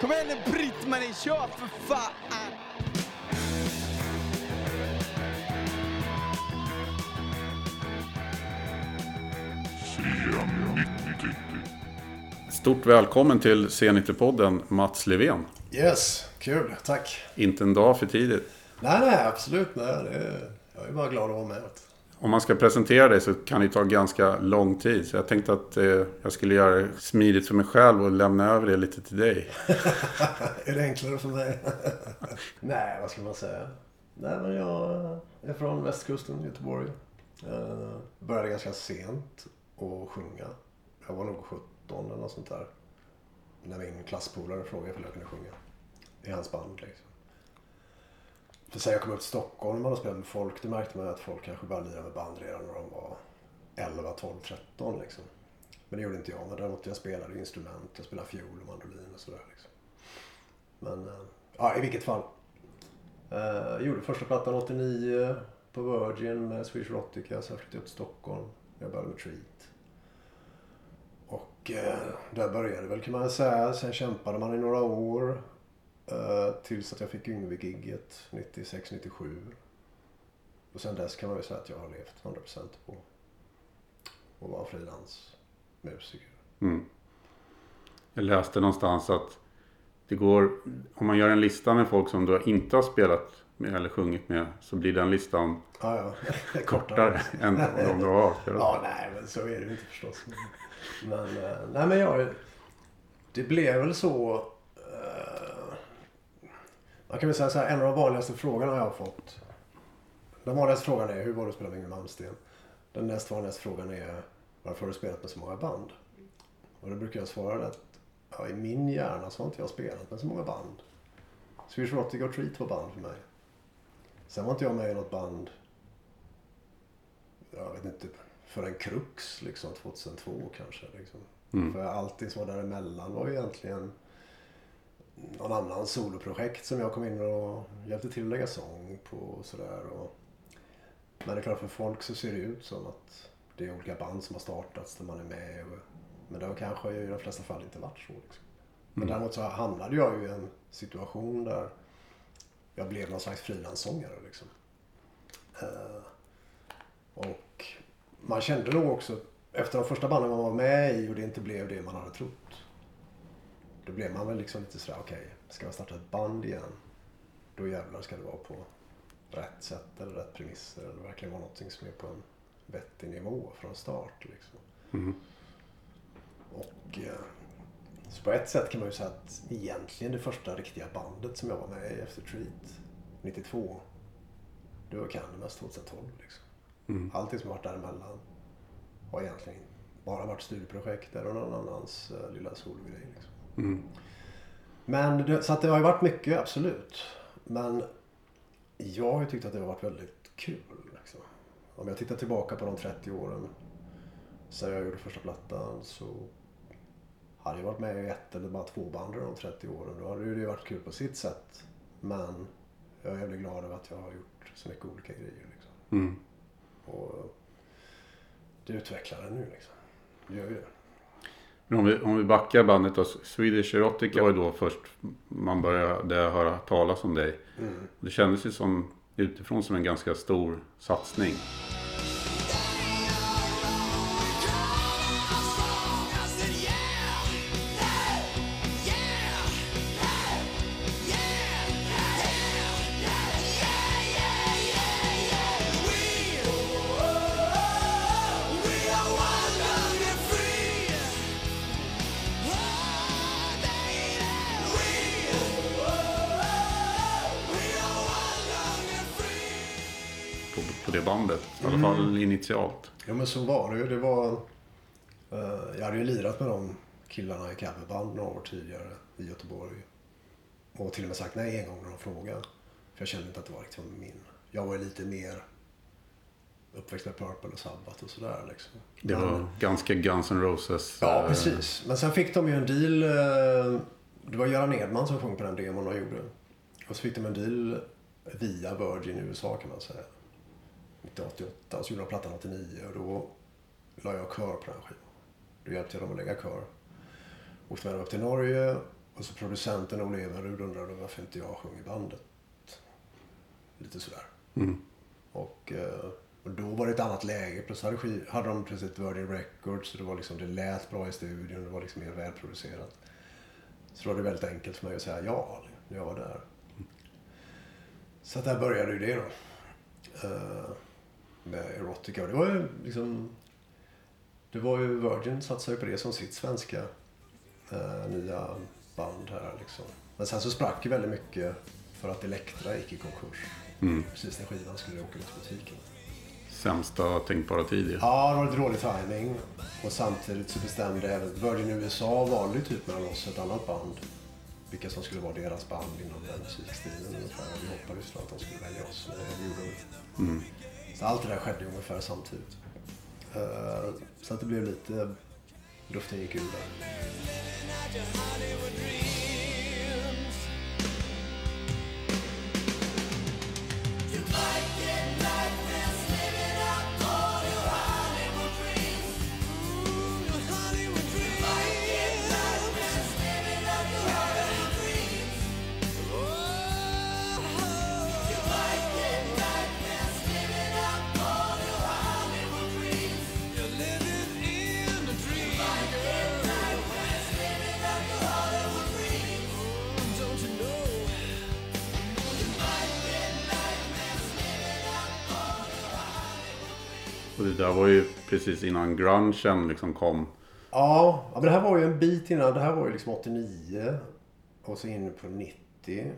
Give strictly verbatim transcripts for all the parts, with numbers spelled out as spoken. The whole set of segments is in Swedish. Kom igen nu Britt-Marie, kör för fan! Stort välkommen till C nittio-podden, Mats Levén. Yes, kul, tack. Inte en dag för tidigt. Nej, nej, absolut. Nej, det är, jag är bara glad att vara med. Om man ska presentera dig så kan det ta ganska lång tid. Så jag tänkte att eh, jag skulle göra det smidigt för mig själv och lämna över det lite till dig. Är det enklare för mig? Nej, vad ska man säga? Nej, men jag är från västkusten, Göteborg. Jag började ganska sent att sjunga. Jag var nog sjutton eller något sånt där. När min klasspolare frågade om jag kunde sjunga. I hans band liksom. För sen jag kom upp till Stockholm och spelade med folk, det märkte man att folk kanske bara lirade med band redan när de var elva, tolv, tretton liksom. Men det gjorde inte jag, men däremot jag spelade instrument, jag spelade fiol och mandolin och sådär liksom. Men, ja i vilket fall. Jag gjorde första plattan åttionio på Virgin med Swedish Erotica, sen flyttade jag upp till Stockholm, jag började med Treat. Och där började väl kan man säga, sen kämpade man i några år. Uh, tills att jag fick Yngwie-gigget nittiosex nittiosju. Och sen dess kan man ju säga att jag har levt hundra procent på att vara frilansmusiker. Mm. Jag läste någonstans att det går, om man gör en lista med folk som du inte har spelat med eller sjungit med, så blir den listan ah, ja. kortare än de du har spelat. Ja, nej, men så är det inte förstås. Men, uh, nej, men jag, det blev väl så. Jag kan väl säga så här, en av de vanligaste frågorna jag har fått. Den vanligaste frågan är, hur var det att spela med Yngwie Malmsteen? Den näst vanligaste frågan är, varför har du spelat med så många band? Och då brukar jag svara att, ja, i min hjärna så har inte jag spelat med så många band. Swedish Erotica och Treat var band för mig. Sen var inte jag med i något band, jag vet inte, för en Krux liksom, tjugohundratvå kanske. Liksom. Mm. För allting som var däremellan var ju egentligen någon annan soloprojekt som jag kom in och hjälpte till att lägga sång på och sådär. Och men det är klart för folk så ser det ut som att det är olika band som har startats där man är med. Och, men det har kanske i de flesta fall inte varit så. Liksom. Men mm. däremot så hamnade jag ju i en situation där jag blev någon slags frilansångare. Liksom. Uh, och man kände nog också, efter de första banden man var med i och det inte blev det man hade trott. Då blev man väl liksom lite sådär, okej, okay, ska jag starta ett band igen? Då jävlar ska det vara på rätt sätt eller rätt premisser. Eller verkligen vara någonting som är på en vettig nivå från start liksom. Mm. Och så på ett sätt kan man ju säga att egentligen det första riktiga bandet som jag var med i efter Treat, nittiotvå, det var Candlemass tjugotolv liksom. Mm. Allting som har varit däremellan har egentligen bara varit studieprojekt eller någon annans lilla solgrej liksom. Mm. Men det, så att det har ju varit mycket, absolut. Men jag har ju tyckt att det har varit väldigt kul liksom. Om jag tittar tillbaka på de trettio åren sen jag gjorde första plattan, så hade jag varit med i ett eller bara två band de trettio åren. Då hade det ju varit kul på sitt sätt. Men jag är väldigt glad över att jag har gjort så mycket olika grejer liksom. Mm. Och det utvecklar det nu liksom. Det gör ju det. Men om vi, om vi backar bandet då, Swedish Erotica var ju då först man började höra talas om dig. Mm. Det kändes ju som, utifrån som en ganska stor satsning. Bandet, i alla fall mm. initialt. Ja, men så var det ju. Det var, eh, jag hade ju lirat med de killarna i coverband några år tidigare i Göteborg. Och till och med sagt nej en gång när de frågade. För jag kände inte att det var riktigt min. Jag var ju lite mer uppväxt med Purple och Sabbath och sådär liksom. Det var men, ganska Guns N' Roses. Ja, precis. Men sen fick de ju en deal. Eh, det var Göran Edman som sjöng på den demon och gjorde. Och så fick de en deal via Virgin i U S A kan man säga. nittonhundraåttioåtta, så gjorde de plattan åttionio och då la jag kör på den skivan. Då hjälpte jag dem att lägga kör. Åkte med dem upp till Norge Och så producenten och Leverud undrade varför inte jag sjöng i bandet. Lite sådär. Mm. Och, och då var det ett annat läge. Plus hade, hade de precis Virgin Records. Så det var liksom, det lät bra i studion. Det var liksom mer välproducerat. Så var det väldigt enkelt för mig att säga ja. Jag var där. Mm. Så där började ju det då. Uh, med Erotica. Det var ju liksom... Det var ju Virgin satsade på det som sitt svenska eh, nya band här liksom. Men sen så sprack det väldigt mycket för att Elektra gick i konkurs. Mm. Precis när skivan skulle åka ut i butiken. Sämsta tänkbara tid. Ja, det var ett dålig timing. Och samtidigt så bestämde även Virgin U S A vanlig typ mellan oss ett annat band. Vilka som skulle vara deras band inom den musikstilen ungefär. Vi hoppades att de skulle välja oss. Mm. Så allt det där skedde ungefär samtidigt. Uh, så att det blev lite luften gick ur där. Och det där var ju precis innan grungen liksom kom. Ja, men det här var ju en bit innan. Det här var ju liksom åttionio och så in på nittio.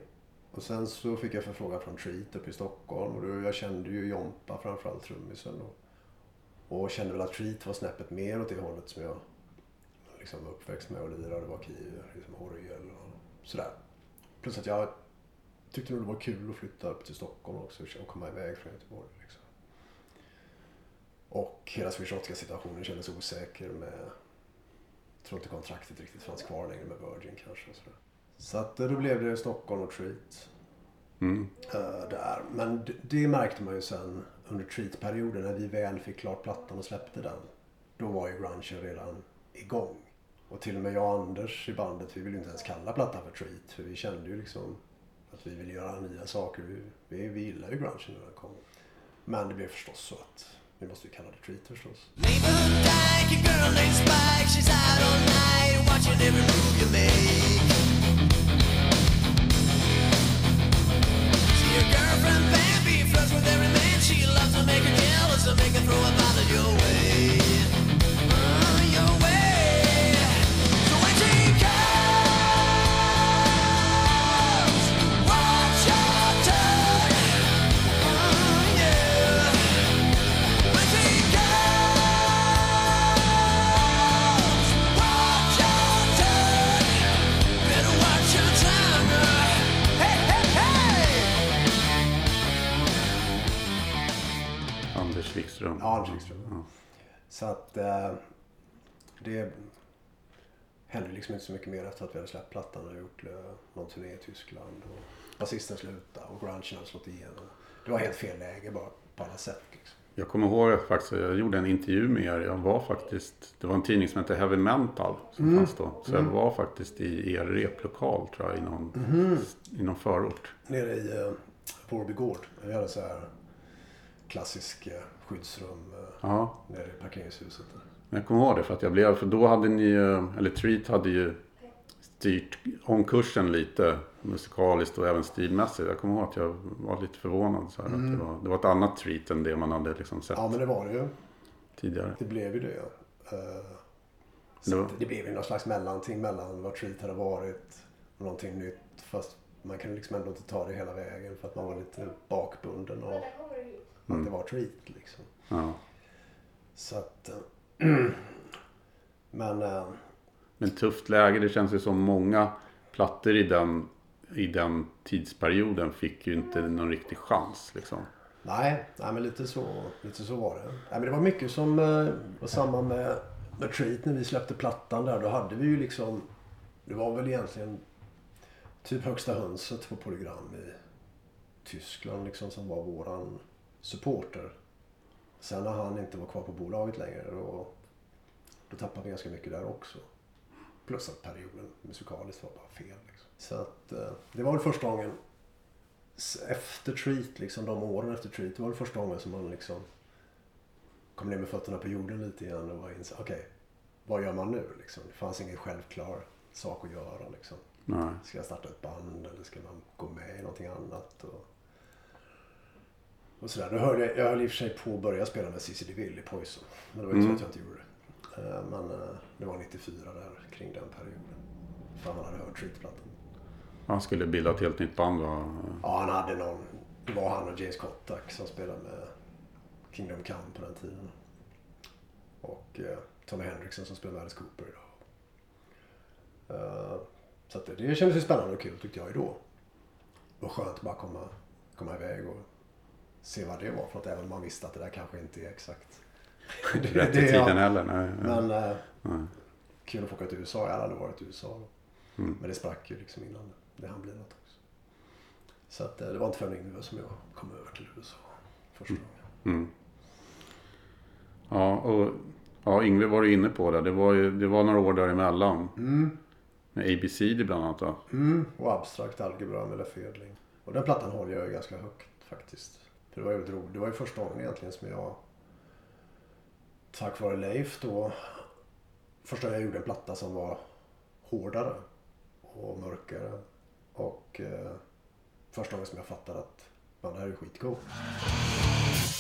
Och sen så fick jag förfrågan från Treat upp i Stockholm. Och då, jag kände ju Jompa, framförallt trummisen då. Och kände väl att Treat var snäppet mer åt det hållet som jag liksom var uppväxt med och lirade bak i. Liksom Horgel och sådär. Plus att jag tyckte nog det var kul att flytta upp till Stockholm också och komma iväg från Göteborg liksom. Och hela Swedish Erotica situationen kändes osäker med... Jag tror inte kontraktet riktigt fanns kvar längre med Virgin kanske. Och sådär. Så att då blev det Stockholm och Treat. Mm. Äh, där. Men det, det märkte man ju sen under Treat-perioden när vi väl fick klart plattan och släppte den. Då var ju grungen redan igång. Och till och med jag och Anders i bandet, vi ville inte ens kalla plattan för Treat. För vi kände ju liksom att vi ville göra nya saker. Vi, vi, vi gillade ju grungen när den kom. Men det blev förstås så att... Vi måste ju kalla det Treat förstås. Mm. Så att eh, det hände liksom inte så mycket mer efter att vi hade släppt plattan och gjort eh, någon turné i Tyskland och basisten slutade och grungen hade slått igenom. Det var helt fel läge bara på alla sätt liksom. Jag kommer ihåg faktiskt, jag gjorde en intervju med er, jag var faktiskt, det var en tidning som hette Heavy Mental som mm. fanns då. Så mm. jag var faktiskt i er replokal tror jag, i någon, mm. i någon förort. Nere i eh, Vårbygård, jag hade så här klassisk eh, skyddsrum ja. Nere i parkeringshuset. Men jag kommer ihåg det för att jag blev, för då hade ni, eller Treat hade ju styrt om kursen lite musikaliskt och även stilmässigt. Jag kommer ihåg att jag var lite förvånad så här, mm. att det var, det var ett annat Treat än det man hade liksom sett. Ja men det var det ju. Tidigare. Det blev ju det. Uh, så det, det blev ju någon slags mellanting mellan vad Treat hade varit och någonting nytt. Fast man kunde liksom ändå inte ta det hela vägen för att man var lite bakbunden av mm. att det var Treat liksom. Ja. Så att äh, men äh, men tufft läge, det känns ju som många plattor i den i den tidsperioden fick ju inte någon riktig chans liksom. Nej, nej men lite så lite så var det. Nej men det var mycket som äh, var samma med, med Treat när vi släppte plattan där, då hade vi ju liksom det var väl egentligen typ högsta hönset på program i Tyskland liksom som var våran supporter. Sen när han inte var kvar på bolaget längre och då tappade vi ganska mycket där också. Plus att perioden musikaliskt var bara fel. Liksom. Så att eh, det var väl första gången efter Treat, liksom de åren efter Treat, det var väl första gången som man liksom kom ner med fötterna på jorden lite igen och var insåg, okej, okay, vad gör man nu? Liksom? Det fanns ingen självklar sak att göra. Liksom. Nej. Ska jag starta ett band eller ska man gå med i någonting annat? Och, och sådär. Då hörde jag, jag höll i och för sig på att börja spela med C C. DeVille i Poison. Men det var ju mm. tur att jag inte gjorde det. Men det var nittiofyra där, kring den perioden. För han hade hört Treat-plattan. Han skulle bilda ett helt nytt band, va? Ja, han hade någon. Det var han och James Kottak som spelade med Kingdom Come på den tiden. Och eh, Tommy Henriksen som spelar med Cooper idag. Eh, så att det, det kändes ju spännande och kul tyckte jag då. Och skönt bara komma, komma iväg och se vad det var. För att även om man visste att det där kanske inte är exakt... Rätt i tiden heller. Nej, men ja. Eh, ja. Kul att få åka till U S A. Jag hade aldrig varit i U S A. Mm. Men det sprack ju liksom innan det hann bli något också. Så att, eh, det var inte för Yngwie som jag kom över till U S A första gången. Mm. Ja, och ja, Yngwie var ju inne på det. Det var, ju, det var några år däremellan. Mm. Med A B C bland annat. Mm. Och Abstrakt Algebra med Leif Edling. Och den plattan håller jag ju ganska högt faktiskt. För det var ju, det var ju första gången egentligen som jag... Tack vare Leif då, första jag gjorde en platta som var hårdare och mörkare och eh, första gången som jag fattade att man, det här är skitcool.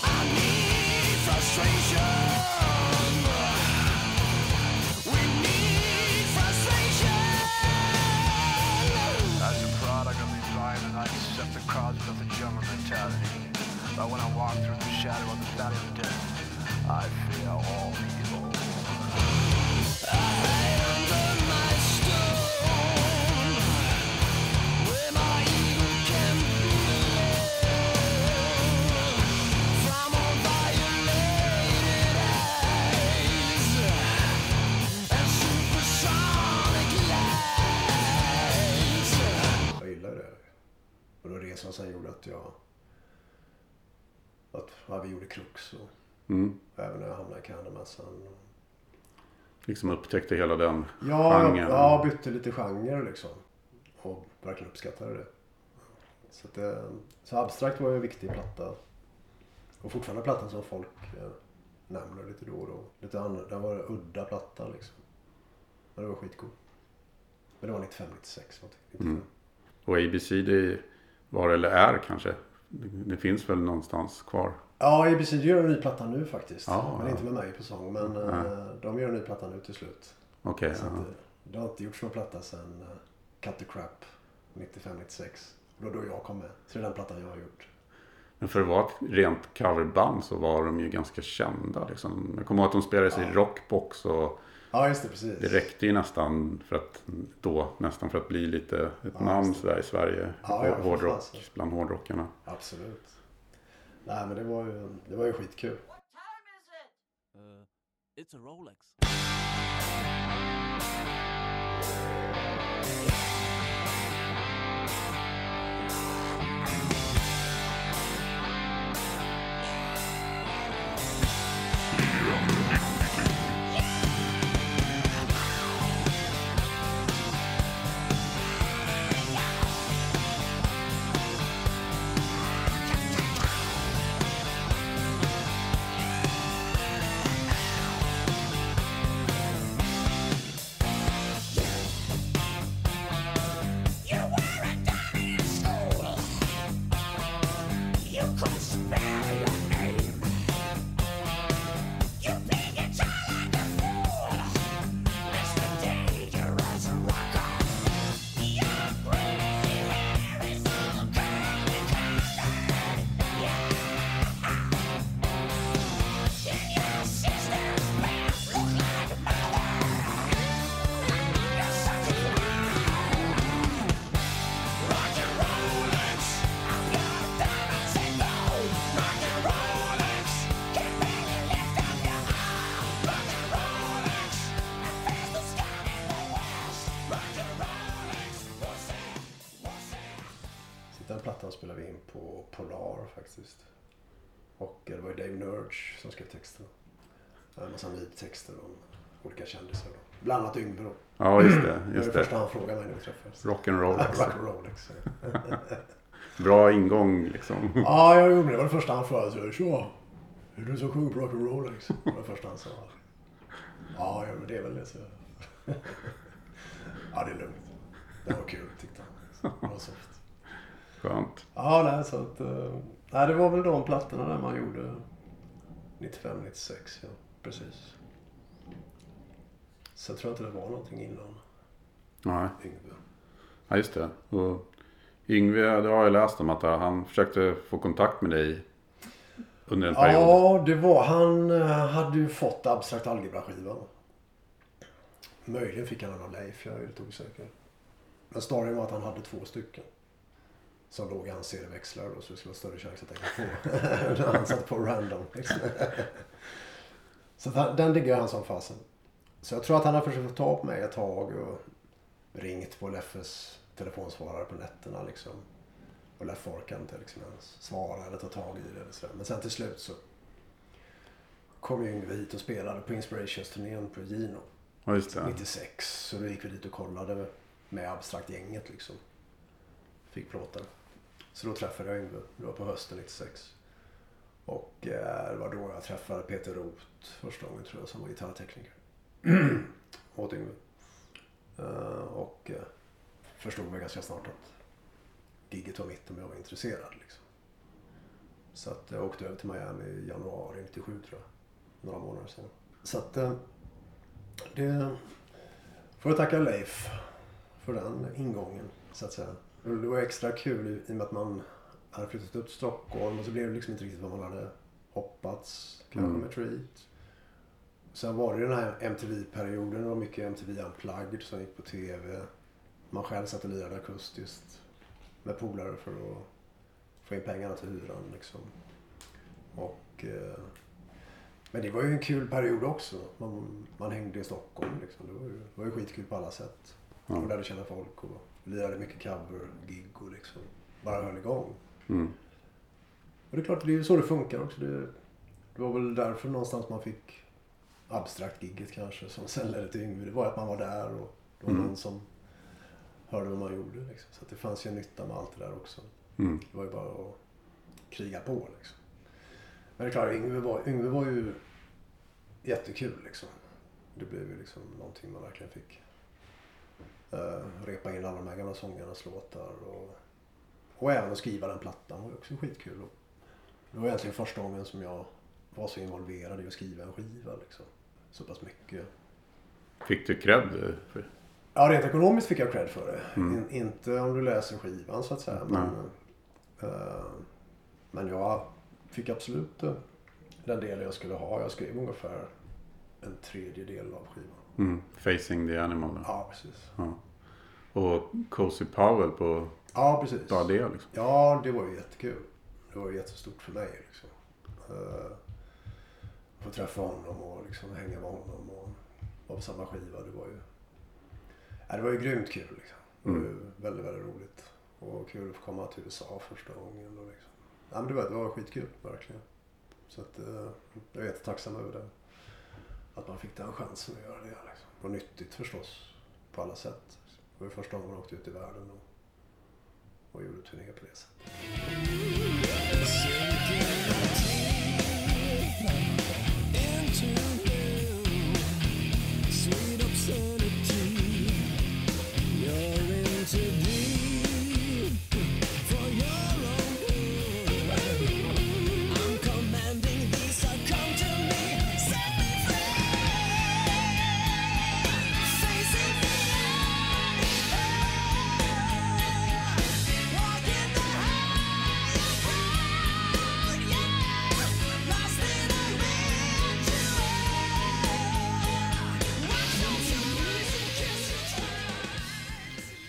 As a product of the environment, I accept the cause of the jungle mentality. But when I walk through the shadow of the valley of death, I feel all evil. I under my stone, where my evil can be alone. From all violated eyes and supersonic lights. Jag gillar det. Och då resan sen gjorde att jag... Att ja, vi gjorde Krux och... Mm. Även när jag hamnade i Candlemass. Liksom upptäckte hela den ja, genren. Ja, bytte lite genre liksom. Och verkligen uppskattade det. Så, det, så Abstrakt var ju en viktig platta. Och fortfarande plattan som folk eh, nämner lite då och då. Lite andra, den var en udda platta liksom. Men det var skitgod. Men det var nittiofem nittiosex någonting. Mm. Och A B C det var eller är kanske. Det, det finns väl någonstans kvar. Ja, A B C gör en ny platta nu faktiskt. Ah, men ja. Inte med mig på sång, men ja. De gör en ny platta nu till slut. Okej. Okay, ja. Det har inte gjorts någon platta sedan Cut the Crap nittiofem nittiosex. Då då jag kom med. Så det är den plattan jag har gjort. Men för att vara ett rent coverband så var de ju ganska kända. Liksom. Jag kommer ihåg att de spelade sig ja. i Rockbox. Och ja, just det, precis. Det räckte ju nästan för att, då, nästan för att bli lite ett ja, namn sådär i Sverige. Ja, ja, hårdrock, alltså. Bland hårdrockarna. Absolut. Nej, men det var ju, det var ju skitkul. What time is it? Uh, it's a Rolex. Och det var ju Dave Nurch som skrev texterna. En massa lead-texter om olika kändisar då. Bland annat Yngwie då. Ja, just det. Just det, var det första han frågade när vi träffades. Rock and Rolex. Rock and Rolex. Bra ingång liksom. Ja, jag gjorde det. Det var det första han frågade. Så jag sa, är du som sjunger på Rock and Rolex? Det var det första han sa. Ja, det är väl det. Så. Ja, det är lugnt. Det var kul, tyckte han. Det var soft. Skönt. Ja, nej, så att, nej, det var väl de plattorna där man gjorde nittiofem nittiosex, ja, precis. Så jag tror inte det var någonting innan. Nej. Yngwie. Ja, just det. Och Yngwie, det har jag läst om att han försökte få kontakt med dig under en ja, period. Ja, det var. Han hade ju fått abstrakt algebra-skivan. Möjligen fick han en av Leif, jag är lite osäker. Men storyn var att han hade två stycken. Som låg i hans serieväxlar och så det skulle ha större chans att tänka på. Han satt på random. Så den diggar han som fasen. Så jag tror att han har försökt få ta på mig ett tag och ringt på Leffes telefonsvarare på nätterna liksom. Och Leff orkade inte liksom ens svara eller ta tag i det eller sådär. Men sen till slut så kom ju Yngwie hit och spelade på Inspirations-turnén på Gino. Ja, just det. nittiosex. Så då gick vi dit och kollade med abstraktgänget liksom. Fick plåten. Så då träffade jag Yngwie. Det var på hösten nittiosex. Och eh, det var då jag träffade Peter Root första gången tror jag som var gitarrtekniker. åt Yngwie. Uh, och uh, förstod mig ganska snart att gigget var mitt om jag var intresserad liksom. Så att jag åkte över till Miami i januari nittiosju tror jag. Några månader sedan. Så att uh, det får jag tacka Leif för den ingången så att säga. Det var extra kul i och med att man hade flyttat upp till Stockholm och så blev det liksom inte riktigt vad man hade hoppats. Kanske mm. med Treat. Sen var det ju den här M T V-perioden, det var mycket M T V Unplugged som gick på tv. Man själv satt och lirade akustiskt med polare för att få in pengarna till hyran liksom. Och, eh, men det var ju en kul period också. Man, man hängde i Stockholm liksom. Det var ju, det var ju skitkul på alla sätt. Man mm. lärde känna folk och lirade mycket cover-gig och liksom bara höll igång. Mm. Och det är klart, det är ju så det funkar också. Det, det var väl därför någonstans man fick abstrakt gigget kanske som sen ledde till Yngwie. Det var att man var där och det var mm. någon som hörde vad man gjorde liksom. Så att det fanns ju nytta med allt det där också. Mm. Det var ju bara att kriga på liksom. Men det är klart, Yngwie var, Yngwie var ju jättekul liksom. Det blev ju liksom någonting man verkligen fick uh, repa in alla de här gamla sångarnas låtar och, och även att skriva den plattan var ju också skitkul. Och det var egentligen första gången som jag var så involverad i att skriva en skiva liksom. Så pass mycket. Fick du cred för det? Ja, rent ekonomiskt fick jag cred för det. Mm. In, inte om du läser skivan så att säga. Men, uh, men jag fick absolut uh, den del jag skulle ha. Jag skrev ungefär en tredjedel av skivan. Mm. Facing the Animal. Då. Ja, precis. Ja. Och Cozy Powell på ja, precis. Bara det liksom. Ja, det var ju jättekul. Det var ju jättestort för mig liksom. Uh, Få träffa honom och liksom hänga med honom och vara på samma skiva. Det var ju, ja, det var ju grymt kul liksom. Det var ju mm. väldigt, väldigt roligt. Och kul att få komma till U S A första gången. Och liksom. Ja, men det, var, det var skitkul, verkligen. Så att, eh, jag är jättetacksam över det. Att man fick den chansen att göra det. Liksom. Det var nyttigt förstås, på alla sätt. Det var första gången man åkte ut i världen och, och gjorde turnéer på det sättet.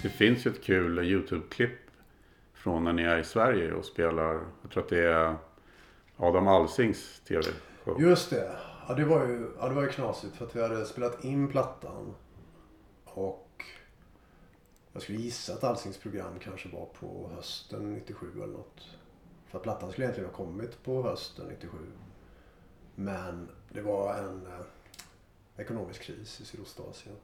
Det finns ju ett kul YouTube-klipp från när ni är i Sverige och spelar, jag tror att det är Adam Alsings tv-show. Just det, ja, det var ju, ja, det var ju knasigt för att vi hade spelat in plattan och jag skulle gissa att Alsings program kanske var på hösten nittiosju eller något. För att plattan skulle egentligen ha kommit på hösten nittiosju. Men det var en ekonomisk kris i Sydostasien.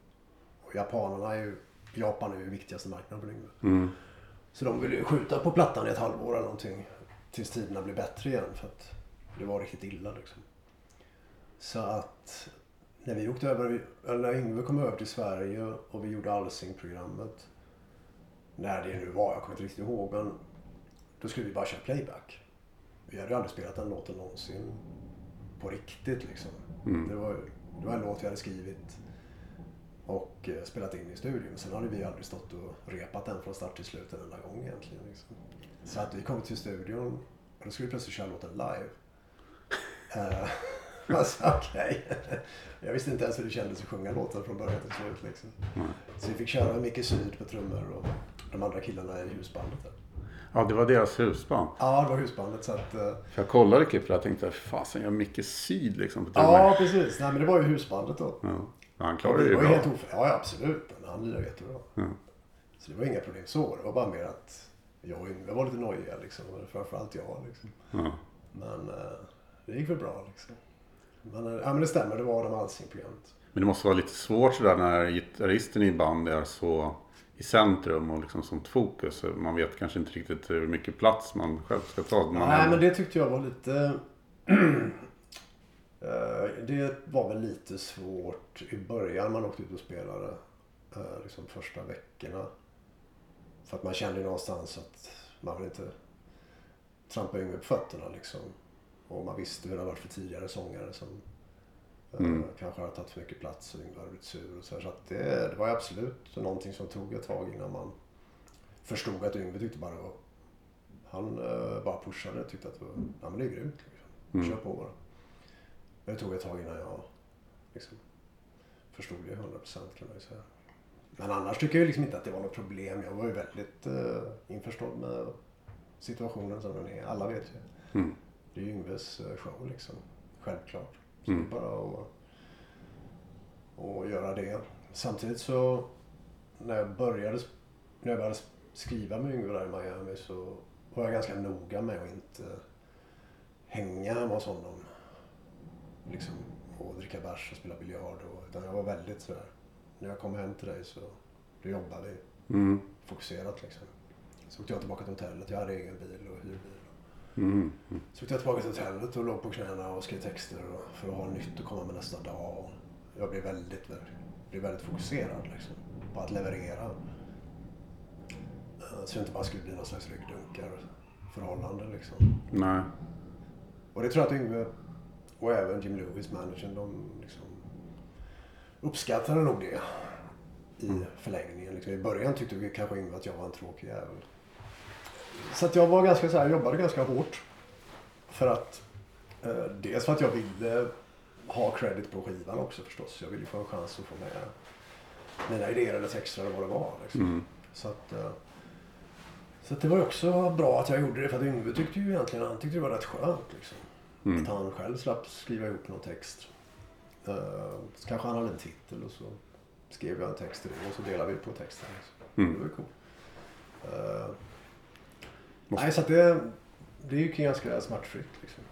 Och japanerna är ju, Japan är ju viktigaste marknaden på Yngwie. Mm. Så de ville skjuta på plattan i ett halvår eller någonting tills tiderna blev bättre igen, för att det var riktigt illa liksom. Så att när vi åkte över, eller när Yngwie kom över till Sverige och vi gjorde Alsing-programmet, när det nu var, jag kommer inte riktigt ihåg, men då skulle vi bara köra playback. Vi hade ju aldrig spelat den låten någonsin på riktigt liksom. Mm. Det, var, det var en låt vi hade skrivit och spelat in i studion. Sen hade vi aldrig stått och repat den från start till slut en enda gång egentligen liksom. Så att vi kom till studion och då skulle vi plötsligt köra låten live. uh, Alltså, okay. Jag visste inte ens hur det kändes att sjunga låten från början till slut liksom. Mm. Så vi fick köra mycket syd på trummor och de andra killarna i husbandet där. Ja, det var deras husband. Ja, det var husbandet. Så att, uh... för jag kollade klipp för jag tänkte, fasen, jag har mycket syd liksom på trummor. Ja, precis. Nej, men det var ju husbandet då. Ja. Han klarade det ju bra. Helt of... Ja, absolut. Han lirade jättebra. Mm. Så det var inga problem så. Det var bara mer att jag och Yngwie var lite nojiga liksom. Framförallt jag liksom. Mm. Men uh, det gick väl bra liksom. Men, ja, men det stämmer, det var de Alsing-programmet. Men det måste vara lite svårt sådär när gitarristen i band är så i centrum och liksom som fokus. Man vet kanske inte riktigt hur mycket plats man själv ska ta. Man Nej, har... men det tyckte jag var lite... det var väl lite svårt i början. Man åkte ut och spelade liksom första veckorna. För att man kände någonstans att man vill inte trampa Yngwie på fötterna liksom. Och man visste hur det var för tidigare sångare som mm. äh, kanske hade tagit för mycket plats och Yngwie hade blivit sur och så här. Så att det, det var absolut någonting som tog ett tag innan man förstod att Yngwie tyckte bara att han äh, bara pushade och tyckte att det var, ja, men det är grymt liksom. Mm. Kör på bara. Men det tog ett tag innan jag liksom förstod det hundra procent kan man ju säga. Men annars tycker jag liksom inte att det var något problem. Jag var ju väldigt äh, införstådd med situationen som den är. Alla vet ju. Mm. Det är Yngwies show liksom, självklart. Så mm. bara att och göra det. Samtidigt så när jag började, när jag började skriva med Yngwie där i Miami så var jag ganska noga med att inte hänga med honom liksom, och dricka bärs och spela biljard. Och, utan jag var väldigt sådär, när jag kom hem till dig så då jobbade vi mm. fokuserat liksom. Så åkte jag tillbaka till hotellet, jag hade egen bil och hyrbil. Mm. Mm. Så jag tog ett helvete och låg på knäna och skrev texter och för att ha nytt och komma med nästa dag. Jag blev väldigt, blev väldigt fokuserad liksom, på att leverera. Så jag inte bara skulle bli någon slags ryggdunkar-förhållande liksom. Nej. Och det tror jag att Yngwie och även Jim Lewis, managern, de liksom uppskattade nog det i mm. förlängningen. Liksom, i början tyckte vi kanske Yngwie att jag var en tråkig jävel. Så att jag var ganska så här, jobbade ganska hårt för att eh, dels för att jag ville ha credit på skivan också förstås. Jag ville få en chans att få med mina idéer eller texter eller vad det var liksom. Mm. Så att eh, så att det var ju också bra att jag gjorde det för att Yngwie tyckte ju egentligen han tyckte det var rätt skönt liksom. Mm. Att han själv slapp skriva ihop någon text. Eh, så kanske han hade en titel och så skrev jag en text till det och så delade vi på texten liksom. Mm. Det var ju coolt. Eh, Nej, så att det, det är ju ganska smärtfritt liksom.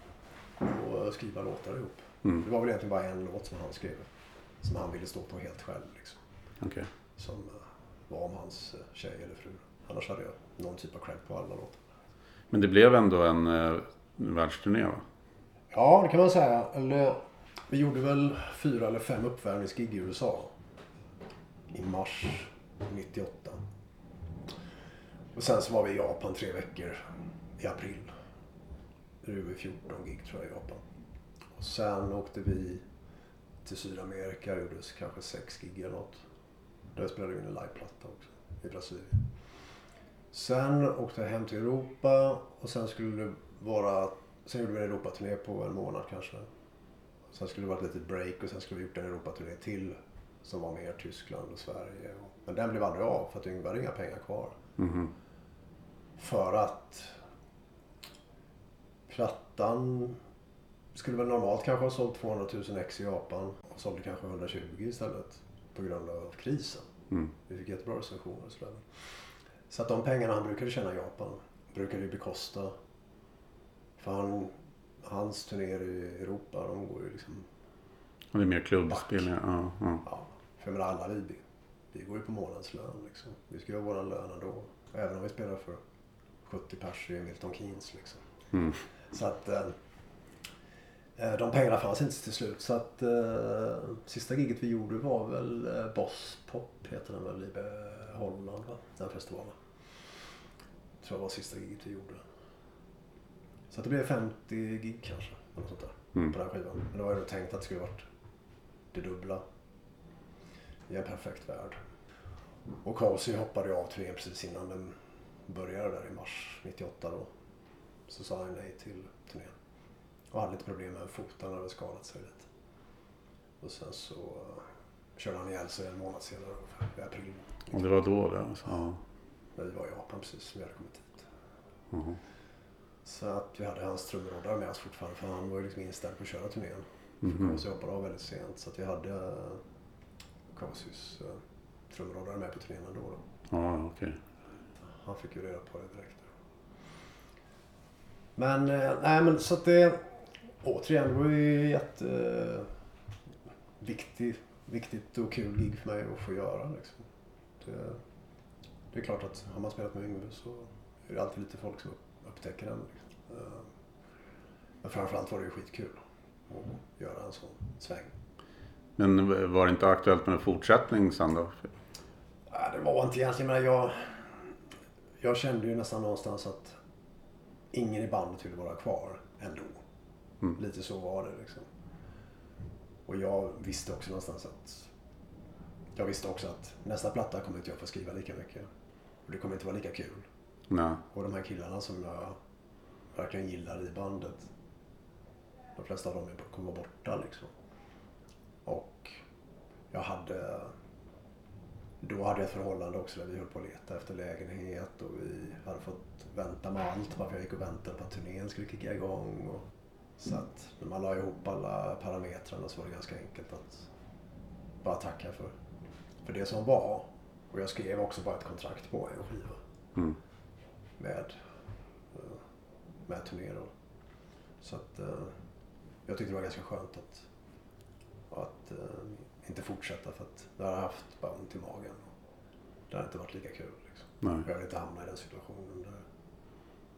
Och skriva låtar ihop. Mm. Det var väl egentligen bara en låt som han skrev. Som han ville stå på helt själv liksom. Okay. Som var om hans tjej eller fru. Annars hade jag någon typ av cred på alla låtar. Men det blev ändå en eh, världsturné va? Ja, det kan man säga. Eller, vi gjorde väl fyra eller fem uppvärmningsgig i U S A. I mars nittioåtta. Och sen så var vi i Japan tre veckor i april. Det var fjorton gig tror jag i Japan. Och sen åkte vi till Sydamerika och gjorde kanske sex gig eller något. Där spelade vi in en liveplatta också i Brasilien. Sen åkte jag hem till Europa och sen skulle det vara... Sen gjorde vi en Europa-turné på en månad kanske. Sen skulle det vara ett litet break och sen skulle vi gjort en Europa-turné till. Som var mer Tyskland och Sverige. Men den blev aldrig av för att Yngwie hade inga pengar kvar. Mm-hmm. För att plattan skulle väl normalt kanske ha sålt tvåhundratusen ex i Japan och sålde kanske etthundratjugo istället på grund av krisen. Mm. Vi fick jättebra recensioner och sådär. Så att de pengarna han brukade tjäna i Japan brukade ju bekosta. För han, hans turnéer i Europa, de går ju liksom Det är mer klubbspel. Ja, ja. Ja, för menar, alla vi, vi går ju på månadslön liksom. Vi ska göra våra löner då. Även om vi spelar för sjuttio pers i Milton Keynes liksom. Mm. Så att eh, de pengarna fanns inte till slut. Så att eh, sista giget vi gjorde var väl eh, Boss Pop heter den väl i Holland va? Den festivalen. Jag tror det var sista giget vi gjorde. Så att det blev femtio gig kanske. Eller sånt där, mm. på den skivan. Men då var jag tänkt att det skulle varit det dubbla. I en perfekt värld. Och Cozy hoppade jag av turnén precis innan den började där i mars nittioåtta då. Så sa han nej till turnén. Och hade lite problem med foten, hade skadat sig lite. Och sen så körde han ihjäl sig en månad senare i april. Och det var då det alltså? Ja. Vi var i Japan precis, vi hade kommit hit. Mm. Så att vi hade hans trumrådare med oss fortfarande, för han var ju liksom inställd på att köra turnén. Mm. Cozy jobbade av väldigt sent, så att vi hade Cozys uh, trumrådare med på turnén ändå då. Ja, okej. Okay. Han fick ju reda på det direkt. Men, eh, nej men så att det, återigen, det var ju jätteviktigt viktigt och kul gig för mig att få göra liksom. Det, det är klart att har man spelat med Yngwie så är det alltid lite folk som upptäcker den. Men framförallt var det ju skitkul att göra en sån sväng. Men var det inte aktuellt med en fortsättning sen då? Nej, det var inte egentligen. Men jag, jag kände ju nästan någonstans att ingen i bandet ville vara kvar ändå. Mm. Lite så var det liksom. Och jag visste också någonstans att Jag visste också att nästa platta kommer inte jag få skriva lika mycket. Och det kommer inte vara lika kul. Nej. Och de här killarna som jag verkligen gillar i bandet, de flesta av dem kommer vara borta liksom. Och jag hade, då hade jag ett förhållande också där vi höll på att leta efter lägenhet. Och vi hade fått vänta med allt, varför jag gick och väntade på att turnén skulle kicka igång. Och så att när man la ihop alla parametrarna så var det ganska enkelt att bara tacka för. För det som var, och jag skrev också bara ett kontrakt på en skiva mm. med, med turné då. Så att jag tyckte det var ganska skönt att, att inte fortsätta, för att det har haft bara ont i magen. Det har inte varit lika kul liksom. Nej. Jag vill inte hamna i den situationen där,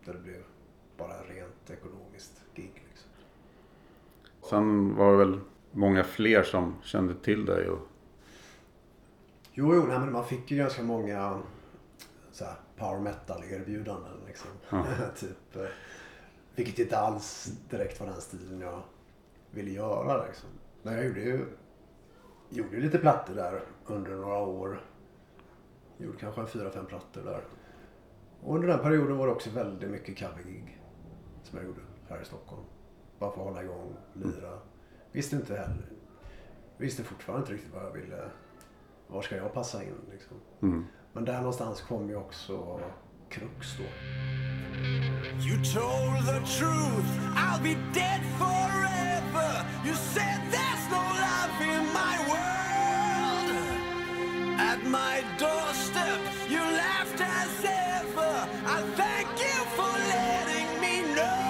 där det blev bara rent ekonomiskt gig liksom. Sen var det väl många fler som kände till dig och... Jo, jo nej, men man fick ju ganska många så här, power metal-erbjudanden liksom. Ja. typ, eh, vilket inte alls direkt var den stilen jag ville göra liksom. Men jag gjorde ju, gjorde ju lite plattor där under några år. Jag gjorde kanske fyra, fem plattor där. Och under den perioden var det också väldigt mycket covergig som jag gjorde här i Stockholm. Bara för att hålla igång, lira. Mm. Visste inte heller. Visste fortfarande inte riktigt vad jag ville... Var ska jag passa in liksom? Mm. Men där någonstans kom ju också Krux då. You told the truth, I'll be dead forever. You said there's no love in my world. At my doorstep, you laughed as ever. I thank you for letting me know.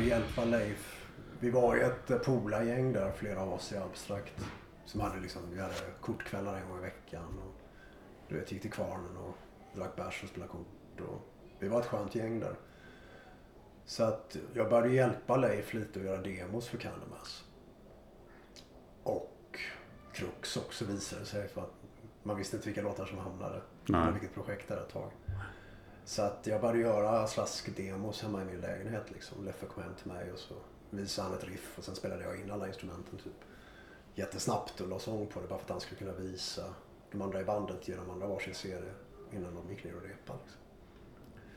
Hjälpa Leif. Vi var ju ett polargäng där, flera av oss i Abstrakt, som hade liksom, vi hade kortkvällar en gång i veckan och du vet, gick till Kvarnen och drack bärs och spelade kort och vi var ett skönt gäng där. Så att jag började hjälpa Leif lite och göra demos för Candlemass. Och Krux också visade sig, för att man visste inte vilka låtar som hamnade eller vilket projekt det hade tagit. Så att jag började göra slaskdemos hemma i min lägenhet liksom. Leffe kom hem till mig och så visade han ett riff och sen spelade jag in alla instrumenten typ jättesnabbt och la sång på det bara för att han skulle kunna visa de andra i bandet genom andra varsin serie innan de gick ner och repade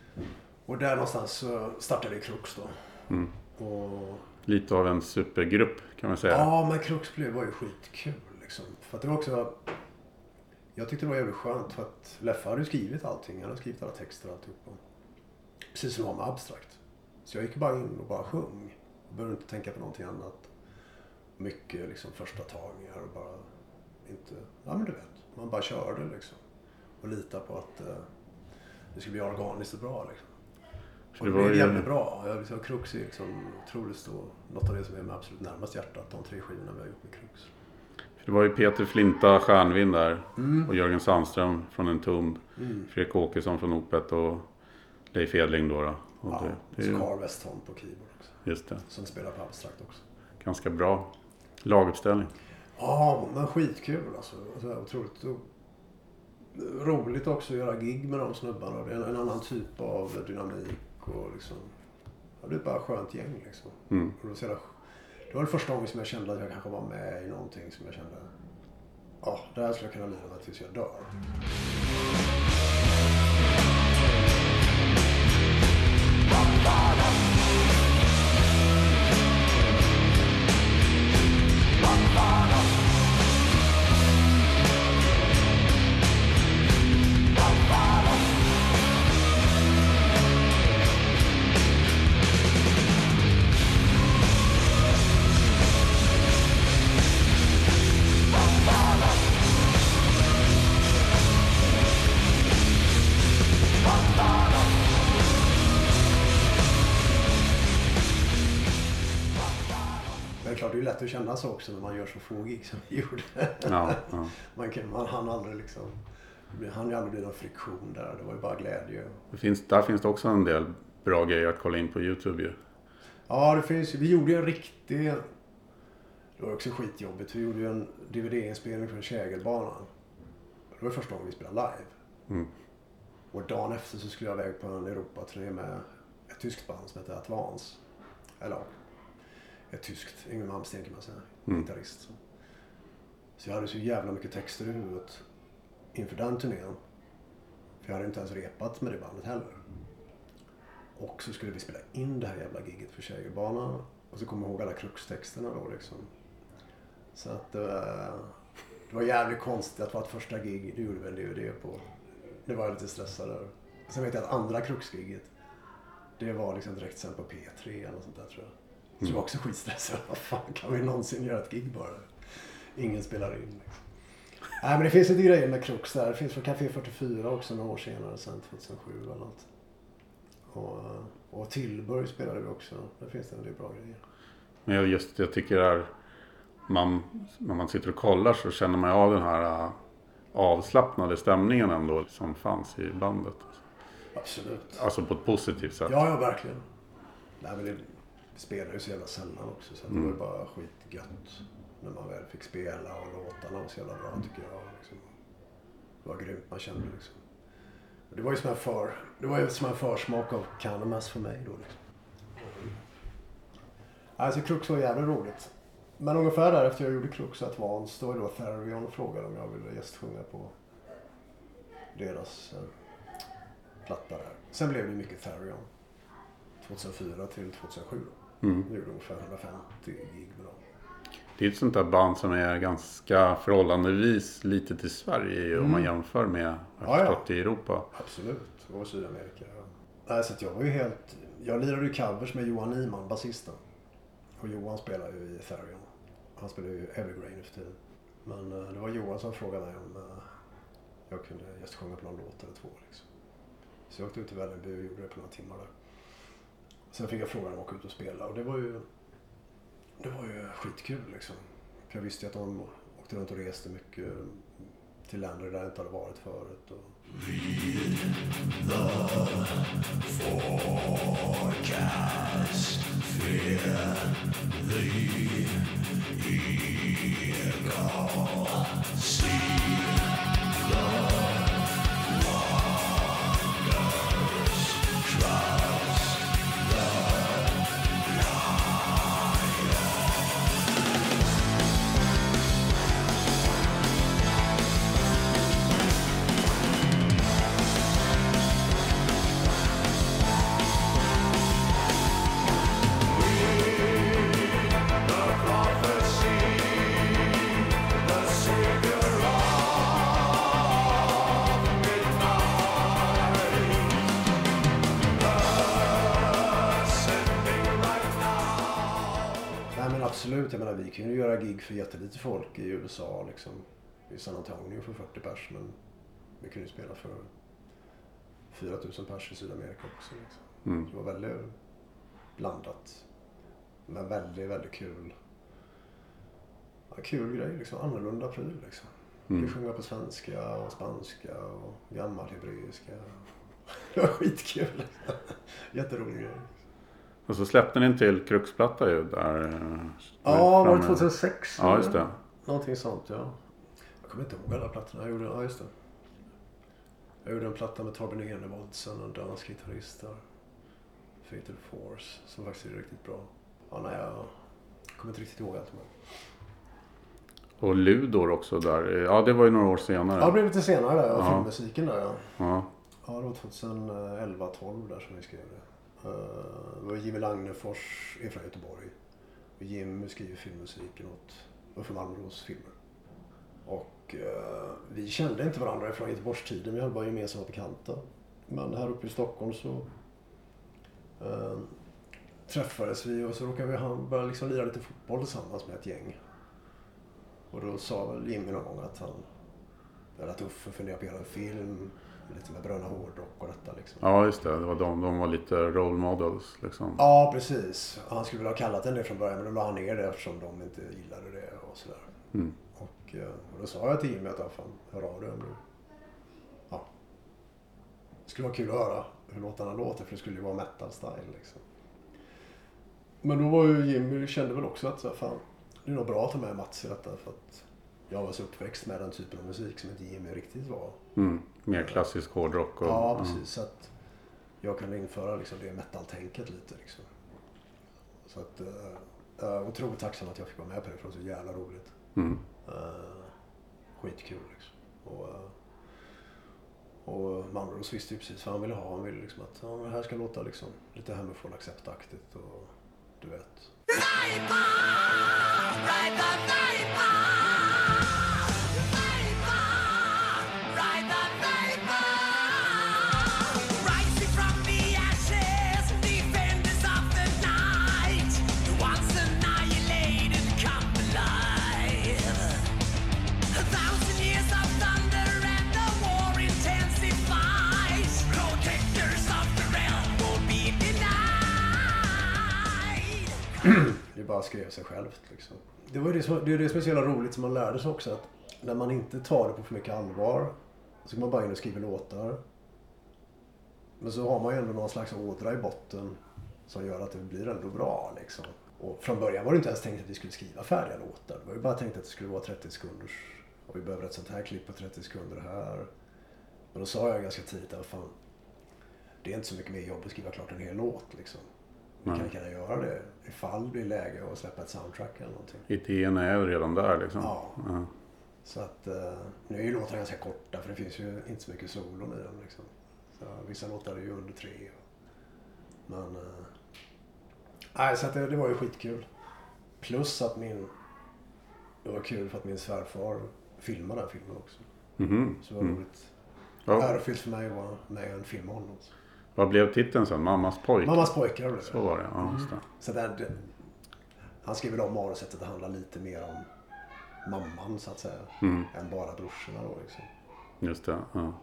liksom. Och där någonstans startade Krux då. Mm. Och... Lite av en supergrupp kan man säga. Ja, men Krux blev var ju skitkul liksom. För att det var också... jag tyckte det var jävligt skönt, för att Leffe hade skrivit allting. Han hade skrivit alla texter och alltihopa. Precis som det var med abstrakt. Så jag gick bara in och bara sjöng. Jag började inte tänka på någonting annat. Mycket liksom första tagningar och bara inte... Ja men du vet, man bara körde liksom. Och litade på att eh, det skulle bli organiskt och bra liksom. Och det blev ju... jävligt bra. Jag liksom, Krux är liksom otroligt stor. Något av det som är med absolut närmast hjärtat. De tre skivorna vi har gjort med Krux. Det var ju Peter Flinta, Stjärnvind där. Mm. Och Jörgen Sandström från Entombed. Mm. Fredrik Åkesson från Opet och Leif Edling då. då. Och ja, det, det och så Carl Westholm på keyboard också. Just det. Som spelar på abstrakt också. Ganska bra laguppställning. Ja, men skitkul alltså. alltså otroligt och roligt också att göra gig med de snubbarna. Det är en, en annan typ av dynamik och liksom... Ja, det är bara skönt gäng liksom. Mm. Och då ser jag... Det var det första gången som jag kände att jag kanske var med i någonting som jag kände, ja, det här skulle jag kunna leva tills jag dör. Det kändes så också när man gör så få gig som vi gjorde. Ja, ja. Man kan, man hann aldrig liksom, hann ju aldrig bli någon friktion där, det var ju bara glädje. Det finns, där finns det också en del bra grejer att kolla in på YouTube ju. Ja, det finns ju, vi gjorde ju en riktig, det var också skitjobbigt, vi gjorde ju en D V D-inspelning från Kägelbanan. Det var första gången vi spelade live. Mm. Och dagen efter så skulle jag iväg på en Europa-turné med ett tyskt band som heter Advance. Eller ett tyskt, Yngwie Malmsteen kan man säga, mm. gitarrist. Så. så jag hade så jävla mycket texter i huvudet inför den turnén. För jag hade inte ens repat med det bandet heller. Och så skulle vi spela in det här jävla giget för Kägelbanan. Och så kom jag ihåg alla Krux-texterna då liksom. Så att eh, det var jävligt konstigt att vara ett första gig, det gjorde väl det och det på. Det var jag lite stressad över. Sen vet jag att andra Krux-giget, det var liksom direkt sen på P tre eller sånt där tror jag. Mm. Så jag var också skitstressad. Vad fan, kan vi någonsin göra ett gig bara? Ingen spelar in. Liksom. Nej, men det finns lite grejer med Krux där. Det finns från Café fyrtiofyra också några år senare, sen tjugohundrasju eller något. Och, och Tillborg spelade vi också. Där finns det en del bra grejer. Men jag, just, jag tycker att man, när man sitter och kollar så känner man av den här avslappnade stämningen ändå som fanns i bandet. Absolut. Alltså på ett positivt sätt. Ja, ja verkligen. Nej, men det, vi spelade ju så jävla sällan också, så mm. det var ju bara skitgött när man väl fick spela, och låtarna var så jävla bra tycker jag. Liksom. Det var grymt, man kände liksom. Det var ju som en, för, det var ju som en försmak av Candlemass för mig då liksom. Mm. Alltså Krux var jävligt roligt. Men ungefär därefter jag gjorde Krux och Advance, då var det då Therion och frågade om jag ville gästsjunga på deras eh, platta där. Sen blev det mycket Therion. tjugohundrafyra till tjugohundrasju då. Mm. Nu är det ungefär hundrafemtio gig med dem. Det är ett sånt där band som är ganska förhållandevis litet i Sverige mm. om man jämför med förstått i Europa. Absolut, och Sydamerika. Nej, så att jag var ju helt... Jag lirade ju covers med Johan Niemann, basisten. Och Johan spelar ju i Therion. Han spelar ju Evergreen efter tiden. Men det var Johan som frågade mig om jag kunde just sjunga på någon låt eller två liksom. Så jag åkte ut till Vällingby och gjorde det på några timmar där. Sen fick jag frågan att åka ut och spela, och det var ju, det var ju skitkul liksom. För jag visste ju att de åkte runt och reste mycket till länder där det inte hade varit förut. Och... absolut, jag menar vi kunde göra gig för jättelite folk i U S A liksom, i San Antonio för fyrtio pers, men vi kunde ju spela för fyra tusen pers i Sydamerika också liksom. Mm. Det var väldigt blandat, men väldigt, väldigt kul. Ja, kul grej liksom, annorlunda pryl liksom. Mm. Vi sjunger på svenska och spanska och gammal hebreiska. Det var skitkul. Jätterolig grej. Och så släppte ni en till Kruxplatta ju där. Ja, var det tjugohundrasex? Ja, just det. Någonting sånt, ja. Jag kommer inte ihåg alla plattorna. Jag gjorde, ja, just det. Jag gjorde en platta med Torben Enevoldsen, en dansk gitarrist där. Fatal Force, som faktiskt är riktigt bra. Ja, nej, jag kommer inte riktigt ihåg allt om det. Och Ludor också där. Ja, det var ju några år senare. Ja, det blev lite senare där. Ja. Filmmusiken där, ja. Ja. Ja, det var tjugohundraelva tolv där som vi skrev det. Det var Jimmy Lagnefors är från Göteborg. Och Jimmy skriver filmmusiken åt Uffe Malmros filmer. Och uh, vi kände inte varandra från Göteborgstiden. Vi hade bara gemensamma bekanta. Men här uppe i Stockholm så uh, träffades vi och så råkade vi han börja liksom lira lite fotboll tillsammans med ett gäng. Och då sa väl Jimmy någon gång att han hade att Uffe funderade på att göra en film lite med Bröna Hårdrock och detta liksom. Ja, just det. Det var de, de var lite role models liksom. Ja, precis. Han skulle väl ha kallat den det från början, men då la han ner det eftersom de inte gillade det och sådär. Mm. Och, och då sa jag till Jimmy att han fan, hör av det ändå. Ja. Det skulle vara kul att höra hur låtarna låter, för det skulle ju vara metal style liksom. Men då var ju Jimmy, kände väl också att så här, fan, det är nog bra att ta med Mats i detta, för att jag var så uppväxt med den typen av musik som inte Jimmy riktigt var. Mm, mer klassisk hårdrock. Och, ja, precis. Mm. Så att jag kunde införa liksom det metal-tänket lite liksom. Så att, äh, otroligt tacksam att jag fick vara med på det, för det var så jävla roligt. Mm. Äh, skitkul liksom. Och, och Malmros visste ju precis vad han ville ha. Han ville liksom att ja, det här ska låta liksom lite hemifrån acceptaktigt och du vet. Det bara skrev sig självt liksom. Det var ju det som, det är det som är så jävla roligt som man lärde sig också, att när man inte tar det på för mycket allvar så kan man bara in och skriva låtar. Men så har man ju ändå någon slags ådra i botten som gör att det blir ändå bra liksom. Och från början var det inte ens tänkt att vi skulle skriva färdiga låtar. Det var ju bara tänkt att det skulle vara trettio sekunders och vi behöver ett sånt här klipp på trettio sekunder här. Men då sa jag ganska tidigt att fan, det är inte så mycket mer jobb att skriva klart en hel låt liksom. Vi kan inte göra det ifall det blir läge att släppa ett soundtrack eller någonting. Idén är ju redan där liksom. Ja. Ja. Så att nu är ju låtarna ganska korta, för det finns ju inte så mycket solon i dem liksom. Så vissa låtar är ju under tre. Men nej, så att det, det var ju skitkul. Plus att min, det var kul för att min svärfar filmade den filmen också. Mm-hmm. Så det var roligt. Mm. Ja. Ärofyllt för mig var när jag filmade honom också. Vad blev titeln sen? Mammas pojkar? Mammas pojkar blev det. Så var det, ja. Mm. Det. Så där, han skrev väl om manuset att det handlar lite mer om mamman så att säga. Mm. Än bara brorsorna då liksom. Just det, ja.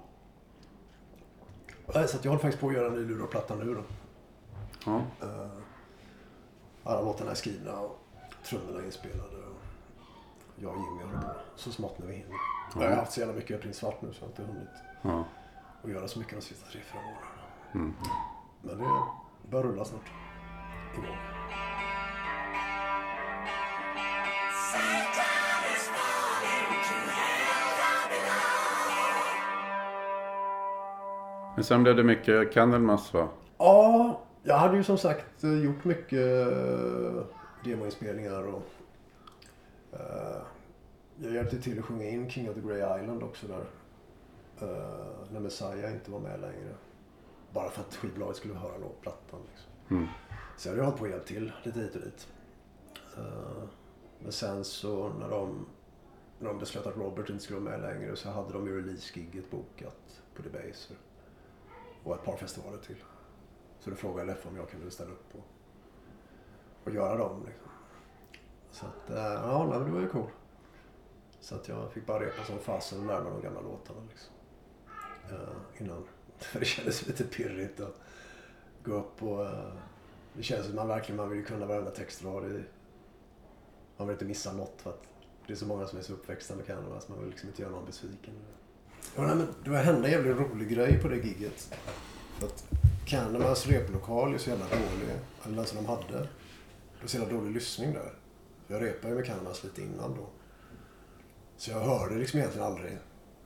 Så att jag håller faktiskt på att göra en ny Luleåplatta nu då. Ja. Uh, alla låtarna är skrivna och trummorna inspelade. Och jag och Jimmy håller på så smått när vi hinner. Ja. Jag har haft så jävla mycket Prins Svart nu så jag har inte hunnit ja. att göra så mycket de sista tre, fyra åren. Mm. Men det börjar rulla snart. Imorgon. Men sen blev det mycket Candlemass, va? Ja, jag hade ju som sagt gjort mycket demoinspelningar och uh, jag hjälpte till att sjunga in King of the Grey Island också där. Uh, när Messiah inte var med längre. Bara för att skivbolaget skulle höra låtplattan liksom. Mm. Så jag hade hållit på att hjälpa till lite hit och dit. Uh, men sen så när de, när de beslöt att Robert inte skulle vara med längre, så hade de ju release-gigget bokat på Debaser. Och ett par festivaler till. Så då frågade Leif om jag kunde ställa upp och, och göra dem liksom. Så att, ja, nej, det var ju cool. Så att jag fick bara repa som fasen närmare de gamla låtarna liksom. Uh, innan. För det kändes lite pirrigt att gå upp och... Uh, det känns som att man verkligen man vill kunna varenda text och ha det. Man vill inte missa något för att det är så många som är så uppväxta med Candlemass. Man vill liksom inte göra någon besviken. Ja, nej, men det hände en jävligt rolig grej på det gigget. För att Candlemass replokal är så jävla dålig. Eller den som de hade. Det var så jävla dålig lyssning där. Jag repade ju med Candlemass lite innan då. Så jag hörde liksom egentligen aldrig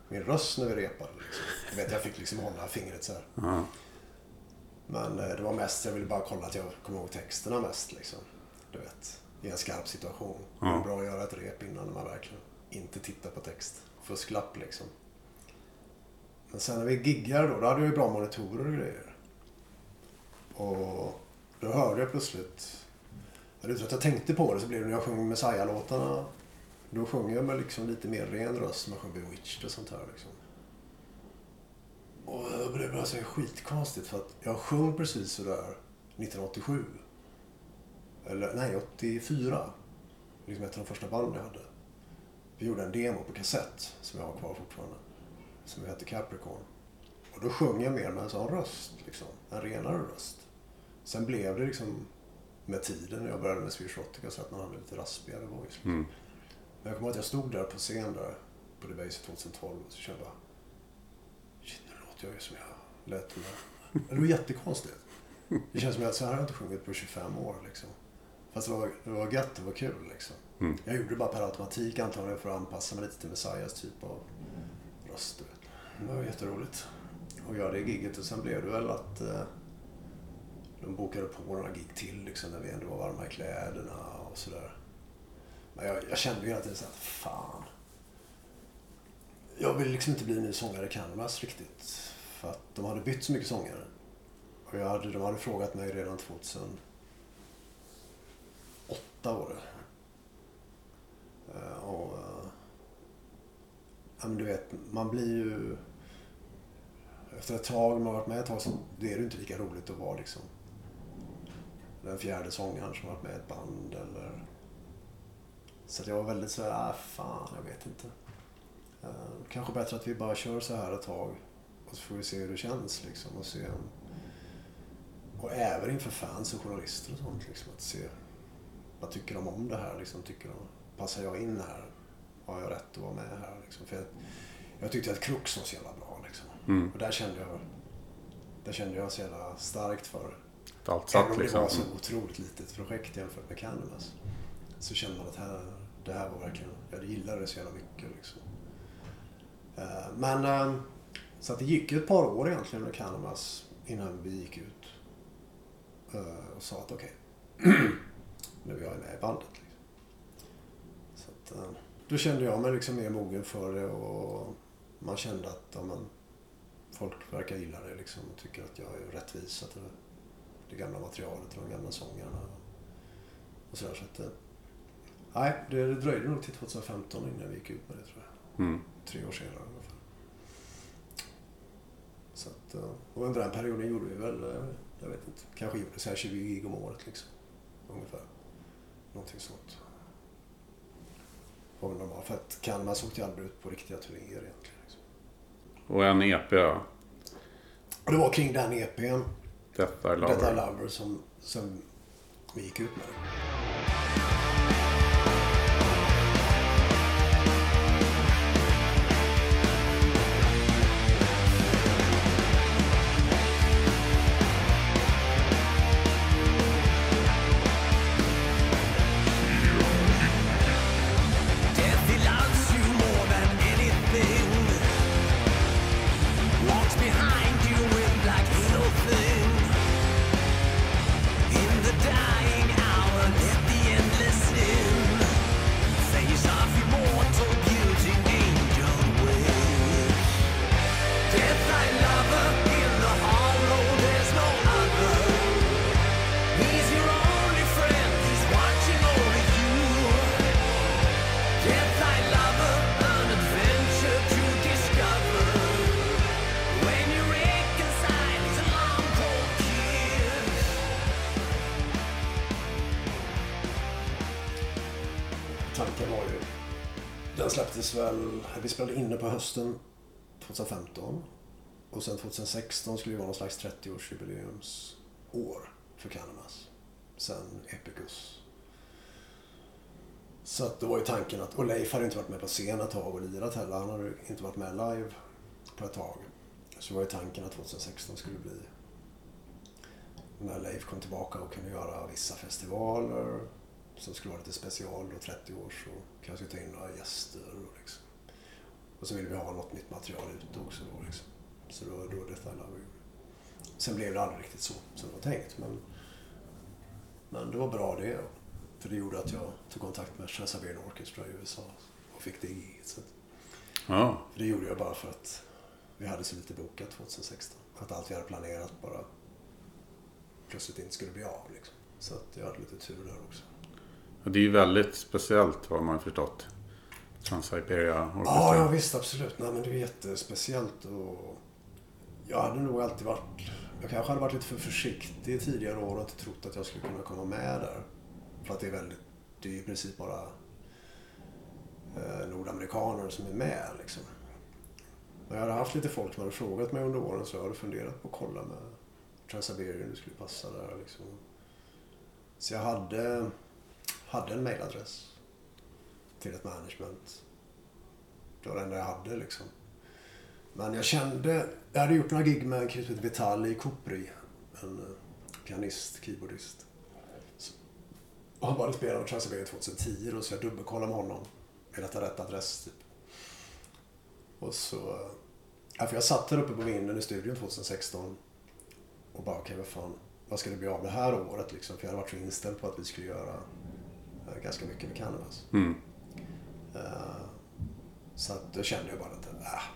min röst när vi repade. Liksom. Jag vet, jag fick liksom hålla fingret så här. Mm. Men det var mest, jag ville bara kolla att jag kom ihåg texterna mest liksom. Du vet, i en skarp situation. Mm. Det är bra att göra ett rep innan när man verkligen inte tittar på text. Fusklapp liksom. Men sen när vi giggade då, då hade jag ju bra monitorer och grejer. Och då hörde jag plötsligt, utan att jag tänkte på det så blev det när jag sjöng Messiah-låtarna. Då sjunger jag med liksom lite mer ren röst, man sjunger Bewitched och sånt här liksom. Och det blev alltså skitkonstigt för att jag sjöng precis sådär nitton åttiosju. Eller nej, åttiofyra. Liksom ett av de första banden jag hade. Vi gjorde en demo på kassett som jag har kvar fortfarande. Som heter Capricorn. Och då sjöng jag mer med en sån röst liksom. En renare röst. Sen blev det liksom med tiden när jag började med Swedish Erotica så att man hade lite raspigare voice liksom. Mm. Men jag kommer ihåg att jag stod där på scen där på The Base tjugohundratolv och så kände jag bara shit, nu låter jag ju som jag lät med. Det var jättekonstigt. Det känns som att så här har jag inte sjungit på tjugofem år liksom. Fast det var, det var gött, det var kul liksom. Mm. Jag gjorde det bara per automatik antagligen för att anpassa mig lite till Messiahs typ av röst. Det var jätteroligt. Och jag hade gigget och sen blev det väl att eh, de bokade på några gig till liksom när vi ändå var varma i kläderna och sådär. Men jag, jag kände ju hela tiden så att fan. Jag ville liksom inte bli en ny sångare i Candlemass riktigt. För att de hade bytt så mycket sångare. Och jag hade, de hade frågat mig redan tjugohundraåtta var det. Uh, och... Uh, ja men du vet, man blir ju... Efter ett tag, man har varit med ett tag så det är det inte lika roligt att vara liksom. Den fjärde sångaren som har varit med i ett band eller... Så jag var väldigt så här, äh, fan, jag vet inte. Uh, kanske bättre att vi bara kör så här ett tag. Och så får vi se hur det känns liksom. Och, se om... och även inför fans och journalister och sånt liksom. Att se, vad tycker de om det här liksom? Tycker de, passar jag in här? Har jag rätt att vara med här liksom? För jag, jag tyckte att Krux var så jävla bra liksom. Mm. Och där kände jag, där kände jag så jävla starkt för. Allt satt liksom. Det var så otroligt litet projekt jämfört med Candlemass. Så kände man att här, det här var verkligen... Jag gillade det så jävla mycket liksom. Uh, men... Uh, så att det gick ju ett par år egentligen med Candlemass innan vi gick ut. Uh, och sa att okej. Okay, nu är jag med i bandet liksom. Så att... Uh, då kände jag mig liksom mer mogen för det och... Man kände att ja, man, folk verkar gilla det liksom. Och tycker att jag är rättvis till det, det gamla materialet och de gamla sångarna. Och sådär så att... Uh, Nej, det, det dröjde nog till tjugohundrafemton innan vi gick ut med det, tror jag. Mm. Tre år senare i alla fall. Så att, och under den perioden gjorde vi väl, jag vet inte, kanske gjorde så här tjugo gig om året liksom. Ungefär. Någonting sånt. Vad det var, för att Candlemass åkte aldrig ut på riktiga turnéer egentligen. Liksom. Och en E P, ja. Och det var kring den E P:n. Detta är Lover. Detta är Lover som, som vi gick ut med. In the dying hour, let the end. tanken var ju, den släpptes väl, vi spelade inne på hösten tjugohundrafemton och sen tjugohundrasexton skulle det vara någon slags trettioårsjubileumsår för Candlemass, sen Epicus. Så att då var ju tanken att, och Leif hade inte varit med på scen ett tag och lirat heller, han hade inte varit med live på ett tag. Så var ju tanken att tjugohundrasexton skulle bli när Leif kom tillbaka och kunde göra vissa festivaler som skulle vara lite special då, trettio års, och kanske ta in några gäster och liksom. Och så ville vi ha något nytt material ute också då liksom. Så då, då detta alla vi. Sen blev det aldrig riktigt så som det var tänkt, men, men det var bra det. För det gjorde att jag tog kontakt med Trans-Siberian Orchestra i U S A och fick det i. Så att, ja. För det gjorde jag bara för att vi hade så lite bokat tjugohundrasexton. Att allt vi hade planerat bara plötsligt inte skulle bli av liksom. Så att jag hade lite tur där också. Och det är ju väldigt speciellt vad man förstått. Trans-Siberian Orchestra. Ja, ja visst, absolut. Nej, men det är jättespeciellt. Och jag hade nog alltid varit... Jag kanske hade varit lite för försiktig tidigare år och inte trott att jag skulle kunna komma med där. För att det är väldigt, det är i princip bara eh, nordamerikaner som är med liksom. Men jag hade haft lite folk som hade frågat mig under åren, så jag hade funderat på att kolla med Trans-Siberian, det skulle passa där liksom. Så jag hade, hade en mailadress till ett management. Det var det enda jag hade liksom. Men jag kände, jag hade gjort några gig med en kille som heter Vitali Kopri, en eh, pianist, keyboardist. Och han bara spelade på Trans-Siberian tjugohundratio och så jag dubbelkollade med honom. Är detta rätt adress typ? Och så... Ja, för jag satt där uppe på vinden i studion tjugohundrasexton och bara okej, okay, vad fan, vad ska det bli av det här året liksom? För jag hade varit så inställd på att vi skulle göra äh, ganska mycket med Candlemass. Mm. Uh, så att då kände jag bara att äh,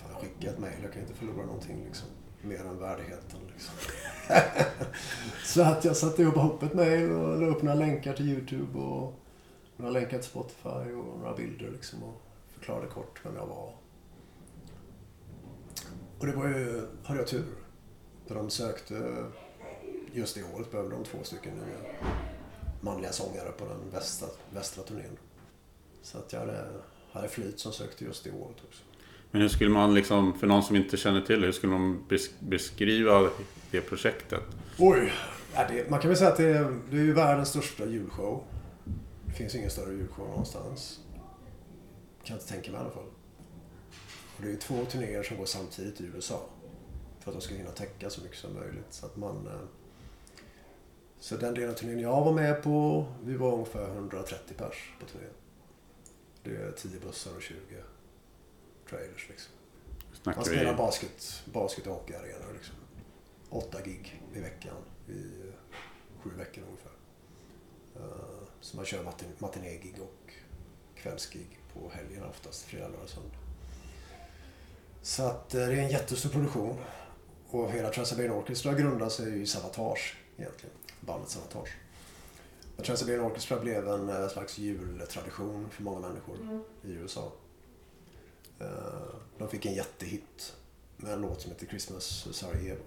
fan, jag skickade ett mejl, jag kan inte förlora någonting liksom. Mer än värdigheten liksom. Så att jag satte ihop hoppet mejl och la upp några länkar till YouTube och några länkar till Spotify och några bilder liksom, och förklarade kort vem jag var. Och det var ju, hade jag tur. För de sökte, just det året behövde de två stycken nya manliga sångare på den västra, västra turnén. Så att jag hade, hade flyt som sökte just det året också. Men hur skulle man liksom, för någon som inte känner till det, hur skulle man beskriva det projektet? Oj, ja, det, man kan väl säga att det är, det är ju världens största julshow. Det finns ingen större julshow någonstans. Jag kan inte tänka mig i alla fall. Och det är ju två turnéer som går samtidigt i U S A. För att de ska hinna täcka så mycket som möjligt. Så att man... Så den delen av turnén jag var med på, vi var ungefär hundratrettio pers på turnén. Det är tio bussar och tjugo trailers liksom. Man spelar i... basket, basket och hockeyarena liksom. Åtta gig i veckan i uh, sju veckor ungefär. Uh, så man kör matin- matinégig och kvällsgig på helgen oftast, fredag, lördag, söndag. Så att uh, det är en jättestor produktion. Och hela Trans-Siberian Orchestra grundade sig i Savatage egentligen, bandet Savatage. Men Trans-Siberian Orchestra blev en uh, slags jultradition för många människor mm. i U S A. De fick en jättehit med en låt som heter Christmas Sarajevo,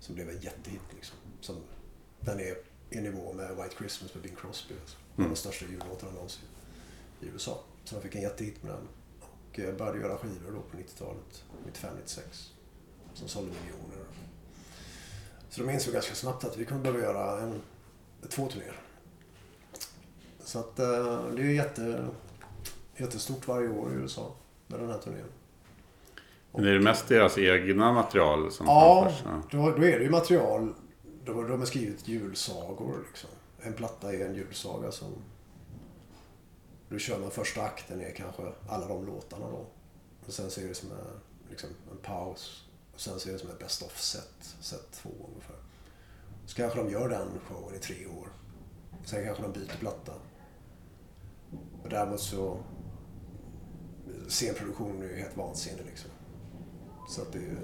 som blev en jättehit liksom. Som, den är i nivå med White Christmas med Bing Crosby, alltså. Mm. Den största jullåtarna någonsin i U S A. Så de fick en jättehit med den och började göra skivor då på nittiotalet, nittiofem nittiosex, som sålde miljoner. Så de insåg ganska snabbt att vi kunde behöva göra en, två turnéer. Så att det är jätte... jättestort varje år i U S A med den här turnén. Och men är det mest deras egna material som ja, framförs? Ja, då, då är det ju material. Då, de har skrivit julsagor liksom. En platta är en julsaga som... Då kör man första akten är kanske alla de låtarna då. Och sen så är det som en, liksom, en paus. Och sen så är det som ett best of set. Set två ungefär. Så kanske de gör den showen i tre år. Sen kanske de byter platta. Och däremot så... Scenproduktionen är ju helt vansinnig liksom. Så att det är,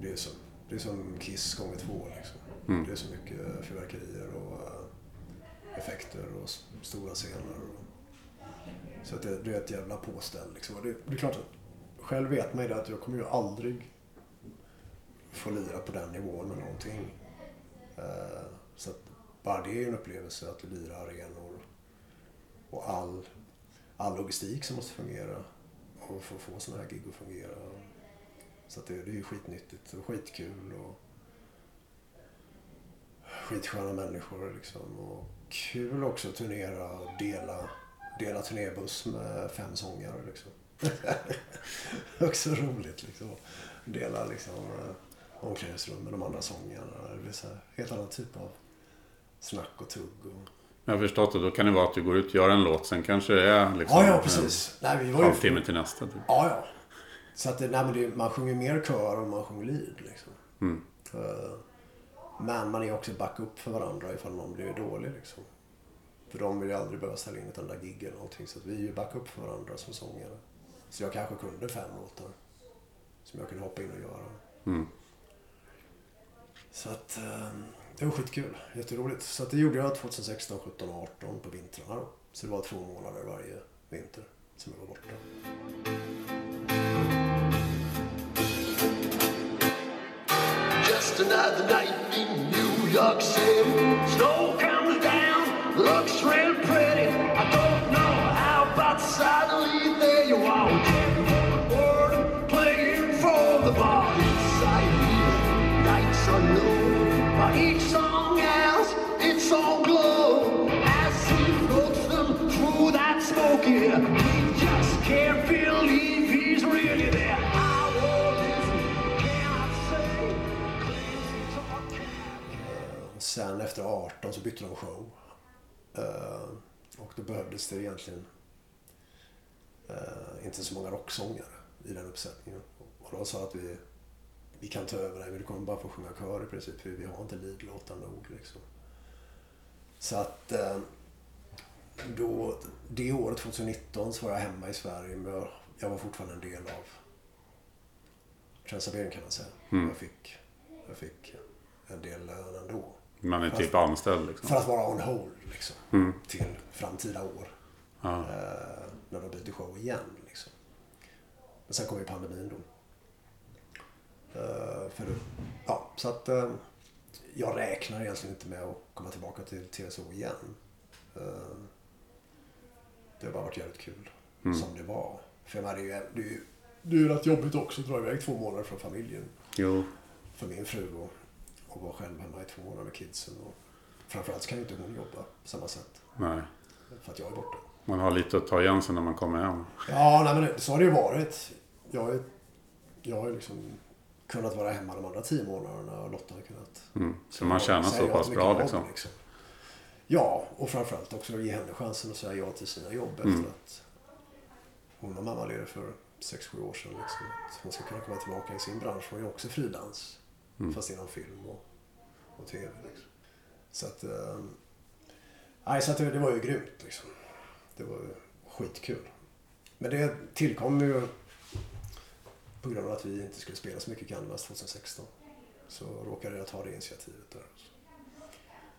det är, som, det är som Kiss gånger två liksom. Mm. Det är så mycket fyrverkerier och äh, effekter och s- stora scener. Och, så att det, det är ett jävla påställ liksom. Det, det är klart att själv vet mig det att jag kommer ju aldrig få lira på den nivån med någonting. Äh, så att Bara det är ju en upplevelse att lyra arenor och all, all logistik som måste fungera och för att få sådana här gig att fungera. Så att det, det är ju skitnyttigt och skitkul och skitsköna människor liksom. Och kul också att turnera och dela, dela turnébuss med fem sångare liksom. Också roligt liksom. Dela liksom omklädningsrum med de andra sångarna. Det blir så här, helt annan typ av snack och tugg. Och... Jag förstår det. Då kan det vara att du går ut och gör en låt. Sen kanske det är liksom ja, ja, precis. En nej, vi var ju... halvtimme till nästa. Typ. Ja, ja. Så att det, nej, men det, man sjunger mer kör än man sjunger lead liksom. Mm. Men man är också backup för varandra ifall någon blir dålig liksom. För de vill ju aldrig behöva ställa in ett enda gig eller någonting. Så att vi är ju backup för varandra som sångare. Så jag kanske kunde fem låtar som jag kunde hoppa in och göra. Mm. Så att det var skitkul, jätteroligt. Så att det gjorde jag tjugohundrasexton, sjutton och arton på vintrarna då. Så det var två månader varje vinter som jag var borta. Just another night in New York City. Snow comes down, looks real pretty. I don't know how, but suddenly there you are. Bored, playing for the bar. Inside here, nights are new. But each song has its own glow. As he floats them through that smoke here, he just can't believe he's really there. I won't listen, cannot say, please talk back. Sen efter arton så bytte de show. Uh, och då behövdes det egentligen uh, inte så många rocksångare i den uppsättningen. Och då sa att vi... Vi kan ta över det, men du kommer bara få sjunga kör i princip, för vi har inte lidlåtar nog liksom. Så att då, det året tjugohundranitton så var jag hemma i Sverige, men jag, jag var fortfarande en del av Trans-Siberian kan man säga. Mm. Jag, fick, jag fick en del lön ändå. Man är typ att, anställd liksom. För att vara on hold liksom, mm. till framtida år. Ah. Eh, när de byter show igen liksom. Men sen kom ju pandemin då. För, ja, så att jag räknar egentligen inte med att komma tillbaka till T S O igen. Det har bara varit jävligt kul mm. som det var. För det är ju, det är ju, det är ju rätt jobbigt också att dra iväg två månader från familjen. Jo. För min fru och, och vara själv hemma i två månader med kidsen. Och framförallt kan ju inte hon jobba på samma sätt. Nej. För att jag är borta. Man har lite att ta igen sen när man kommer hem. Ja, nej, men så har det ju varit. Jag, jag har ju liksom... kunnat vara hemma de andra tio månaderna och Lotta har kunnat... Mm. Så man tjänar så pass bra liksom. Jobb, liksom. Ja, och framförallt också ge henne chansen att säga ja till sina jobb mm. efter att hon och mamma leder för sex sju år sedan. Liksom. Att hon ska kunna komma tillbaka i sin bransch. Hon är också frilans, mm. fast inom film och, och tv. Liksom. Så att... Nej, äh, så att det, det var ju grymt liksom. Det var ju skitkul. Men det tillkom ju... På grund av att vi inte skulle spela så mycket Candlemass tjugohundrasexton så råkade jag ta det initiativet där.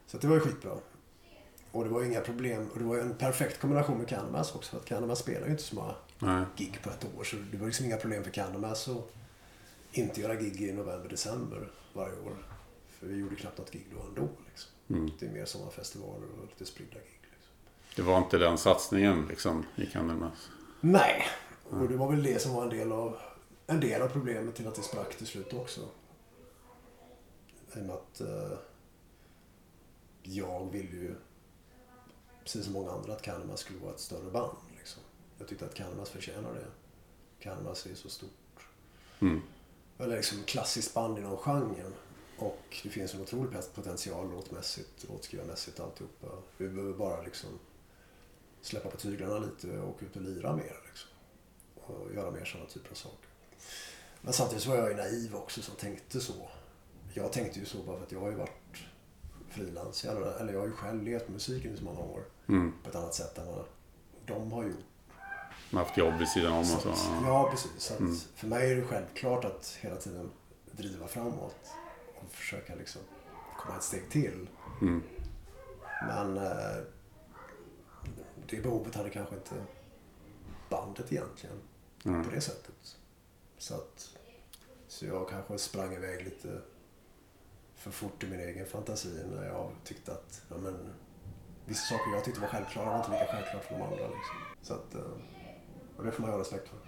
Så det var ju skitbra. Och det var ju inga problem. Och det var ju en perfekt kombination med Candlemass också. För att Candlemass spelar ju inte så många Nej. Gig på ett år. Så det var liksom inga problem för Candlemass att inte göra gig i november, december varje år. För vi gjorde knappt något gig då ändå. Liksom. Mm. Det är mer sommarfestivaler och lite spridda gig. Liksom. Det var inte den satsningen liksom, i Candlemass? Nej. Och mm. det var väl det som var en del av... En del av problemet till att det sprack till slut också. I och med att eh, jag ville ju, precis som många andra, att Candlemass skulle vara ett större band. Liksom. Jag tyckte att Candlemass förtjänar det. Candlemass är så stort. Mm. Eller liksom klassiskt band i någon genre. Och det finns en otrolig potential låtmässigt, låtskrivarmässigt, alltihopa. Vi behöver bara liksom släppa på tyglarna lite och ut och lira mer. Liksom. Och göra mer sådana typer av saker. Men samtidigt så var jag ju naiv också som tänkte så. Jag tänkte ju så bara för att jag har ju varit frilans. Eller, eller jag har ju själv levt musiken i så många år. Mm. På ett annat sätt än vad de har gjort. Man har haft jobb vid sidan om och så. Att, ja, precis. Så att mm. för mig är det självklart att hela tiden driva framåt. Och försöka liksom komma ett steg till. Mm. Men eh, det behovet hade kanske inte bandet egentligen. Mm. På det sättet. Så, att, så jag kanske sprang iväg lite för fort i min egen fantasi när jag tyckte att ja, men, vissa saker jag tyckte var självklara var inte lika självklart för de andra. Liksom. Så att, och det får man göra respekt för.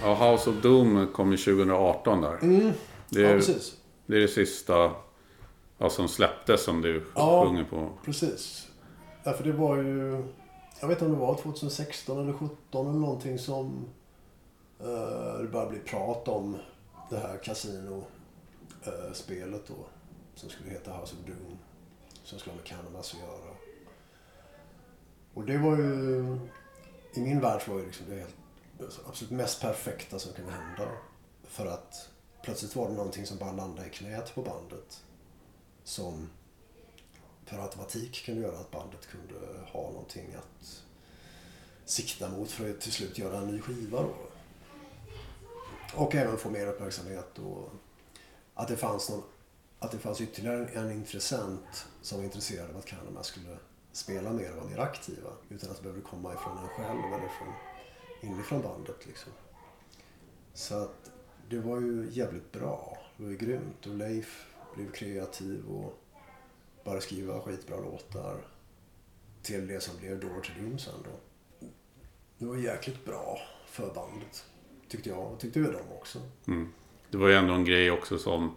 Ja, House of Doom kom ju tjugo arton där. Mm. Det är, ja, precis. Det är det sista ja, som släpptes som du ja, sjunger på. Precis. Ja, för det var ju, jag vet inte om det var tjugo sexton eller sjutton eller någonting som eh, det började bli prat om det här kasinospelet eh, då. Som skulle heta House of Doom. Som skulle ha med Candlemass att göra. Och det var ju, i min värld var ju liksom det helt absolut mest perfekta som kunde hända. För att plötsligt var det någonting som bara landade i knät på bandet. Som per automatik kunde göra att bandet kunde ha någonting att sikta mot för att till slut göra en ny skiva då. Och även få mer uppmärksamhet och att det fanns, någon, att det fanns ytterligare en intressent som var intresserad av att Candlemass skulle spela mer och vara mer aktiva. Utan att det behövde komma ifrån en själv eller från inifrån bandet liksom. Så att det var ju jävligt bra. Det var ju grymt. Och Leif blev kreativ och bara skriva skitbra låtar till det som blev Door to Doom sen då. Det var jäkligt bra för bandet. Tyckte jag och tyckte vi dem också. Mm. Det var ju ändå en grej också som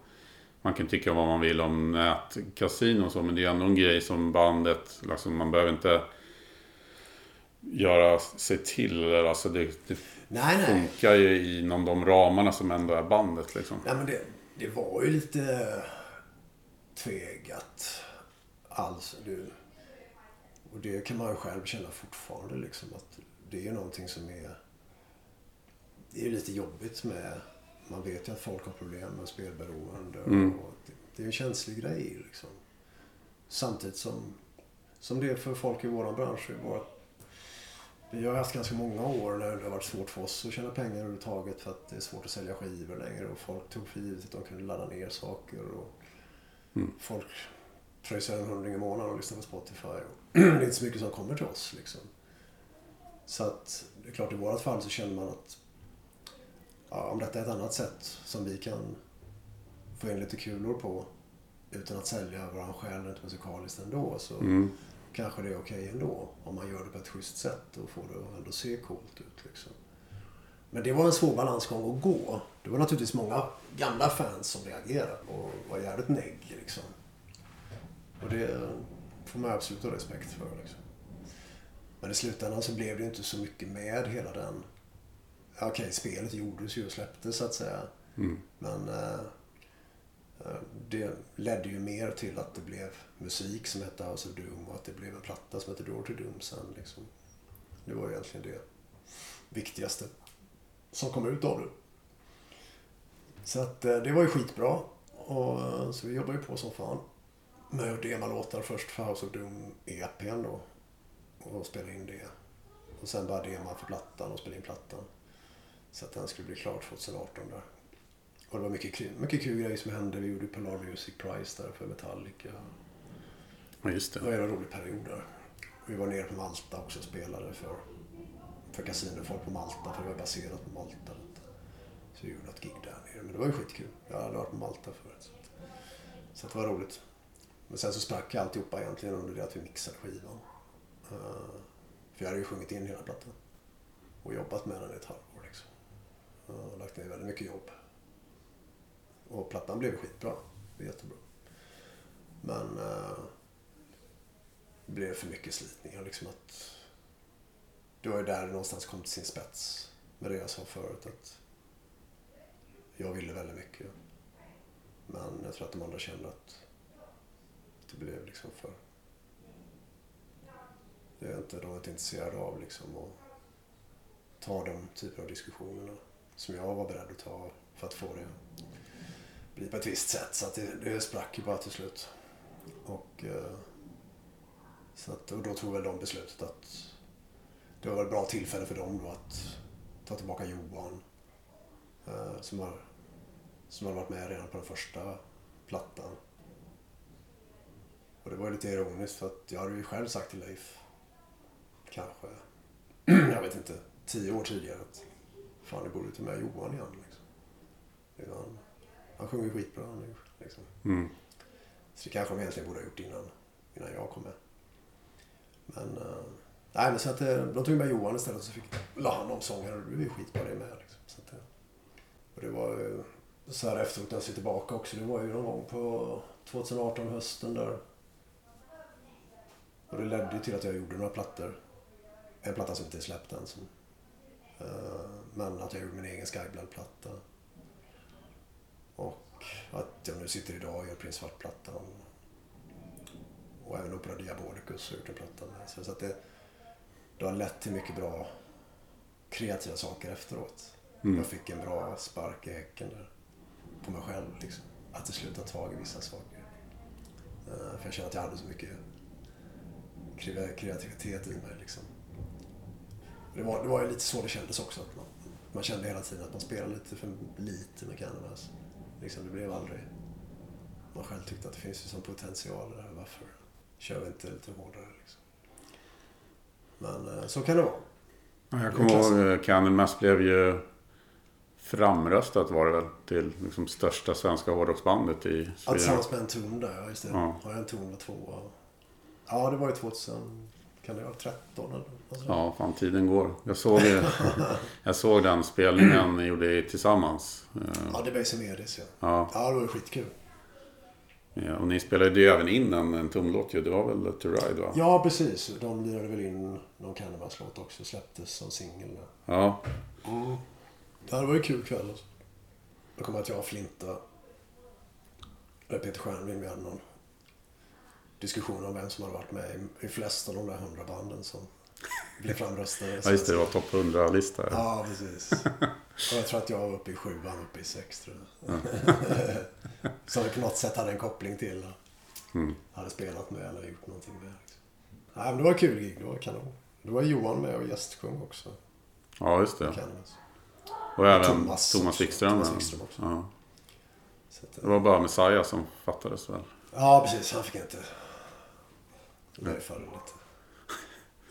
man kan tycka vad man vill om nätkasino och så, men det är ändå en grej som bandet liksom, man behöver inte göra sig till eller alltså det, det nej, funkar nej. Ju inom de ramarna som ändå är bandet liksom. Nej men det, det var ju lite tvegat alltså det, och det kan man ju själv känna fortfarande liksom att det är ju någonting som är det är ju lite jobbigt med man vet ju att folk har problem med spelberoende mm. och det, det är en känslig grej liksom samtidigt som som det är för folk i våran bransch i vårt vi har haft ganska många år när det har varit svårt för oss att tjäna pengar överhuvudtaget för att det är svårt att sälja skivor längre och folk tog för givet att de kunde ladda ner saker och mm. folk pröjsar en hundring i månaden och lyssnar på Spotify och det är inte så mycket som kommer till oss liksom. Så att det är klart i vårat fall så känner man att ja, om detta är ett annat sätt som vi kan få in lite kulor på utan att sälja våran själ rent musikaliskt ändå så mm. kanske det är okej ändå om man gör det på ett schysst sätt och får det ändå se coolt ut liksom. Men det var en svår balansgång att gå. Det var naturligtvis många gamla fans som reagerade och var jävligt negg liksom. Och det får man absolut ha respekt för liksom. Men i slutändan så blev det inte så mycket med hela den okej, okay, spelet gjordes ju och släpptes så att säga. Mm. Men eh... det ledde ju mer till att det blev musik som hette House of Doom och att det blev en platta som hette Door to Doom sen liksom. Det var ju egentligen det viktigaste som kom ut av det. Så att det var ju skitbra och så vi jobbar ju på som fan med att demalåtar först för House of Doom E P:n då och spelade in det och sen bara dema för plattan och spelade in plattan så att den skulle bli klar tjugo arton där. Och det var mycket kul, mycket kul grejer som hände. Vi gjorde Polar Music Prize där för Metallica. Ja, just det. Det var en rolig period där. Vi var nere på Malta också och spelade för, för kasino. Folk på Malta, för det var baserat på Malta. Så vi gjorde något gig där nere. Men det var ju skitkul. Jag hade varit på Malta förut. Så det var roligt. Men sen så sprack jag alltihopa egentligen under det att vi mixade skivan. För jag hade ju sjungit in hela plattan. Och jobbat med den i ett halvår liksom. Och lagt ner väldigt mycket jobb. Och plattan blev skitbra. Det var jättebra. Men eh, det blev för mycket slitningar. Liksom att, det var ju där det någonstans kom till sin spets. Med det jag sa förut. Att jag ville väldigt mycket. Men jag tror att de andra kände att det blev liksom för... Det är inte, de var inte intresserade av liksom att ta de typer av diskussionerna som jag var beredd att ta för att få det bli på ett visst sätt. Så att det, det sprack ju bara till slut. Och, så att, och då tog väl de beslutet att det var ett bra tillfälle för dem då att ta tillbaka Johan som har, som har varit med redan på den första plattan. Och det var lite ironiskt för att jag hade ju själv sagt till Leif kanske, jag vet inte, tio år tidigare att fan, det borde ta med Johan igen liksom. Det var han, han sjunger skitbra nu liksom. Mm. Så det kanske de egentligen borde ha gjort innan, innan jag kom med. Men, äh, nej men så att de tog med Johan istället så fick la han om sången och det blev skitbra det med liksom. Så att, och det var ju så här efteråt när jag ser tillbaka också, det var ju någon gång på tjugoarton hösten där. Och det ledde till att jag gjorde några plattor. En platta som inte är släppt än. Som, uh, men att jag gjorde min egen Skyblad-platta. Och att jag nu sitter idag och gör Prins Svart-plattan. Och även Opera Diabolicus har gjort en platta med. Så, så att det, det har lett till mycket bra kreativa saker efteråt. Mm. Jag fick en bra spark i häcken där. På mig själv liksom. Att till slut ta tag i vissa saker. Uh, för jag känner att jag hade så mycket kreativitet i mig liksom. Det var, det var ju lite så det kändes också. Att man, man kände hela tiden att man spelade lite för lite med Candlemass. Liksom, det blev aldrig... Man själv tyckte att det finns ju sån potential där. Varför kör vi inte lite hårdare liksom? Men så kan det vara. Jag kommer ihåg Candlemass blev ju framröstat var det väl till liksom största svenska hårdrocksbandet i Sverige. Ja, tillsammans med Entombed där, ja just det. Ja. Ja, Entombed var tvåa. Ja, det var ju tjugohundratretton eller något. Ja, fan tiden går. Jag såg, jag såg den spelningen ni gjorde tillsammans. Ja, det var ju som Edis, ja. Ja. Ja, det var ju skitkul. Ja, och ni spelade ju även in en, en tomlåt ju. Det var väl To Ride, va? Ja, precis. De lirade väl in någon Candlemass-låt också. Släpptes som singel. Ja. Mm. Ja, det var ju kul kväll. Då kommer att jag och Flinta eller Peter Stjärnving med någon diskussion om vem som har varit med i flest av de där hundra banden som blev framröstade. Ja, just det, det var topp hundra-lista. Ja, precis. Och jag tror att jag var uppe i sju, han uppe i sex, tror jag. Som vi på något sätt hade en koppling till. Mm. Hade spelat med eller gjort någonting med. Nej, men det var kul gig, det var kanon. Det var Johan med och gästsjung också. Ja, just det. Och, och även Thomas, Thomas Wikström. Ja. Det var bara Messiah som fattades väl. Ja, precis. Han fick inte... Det är förr lite.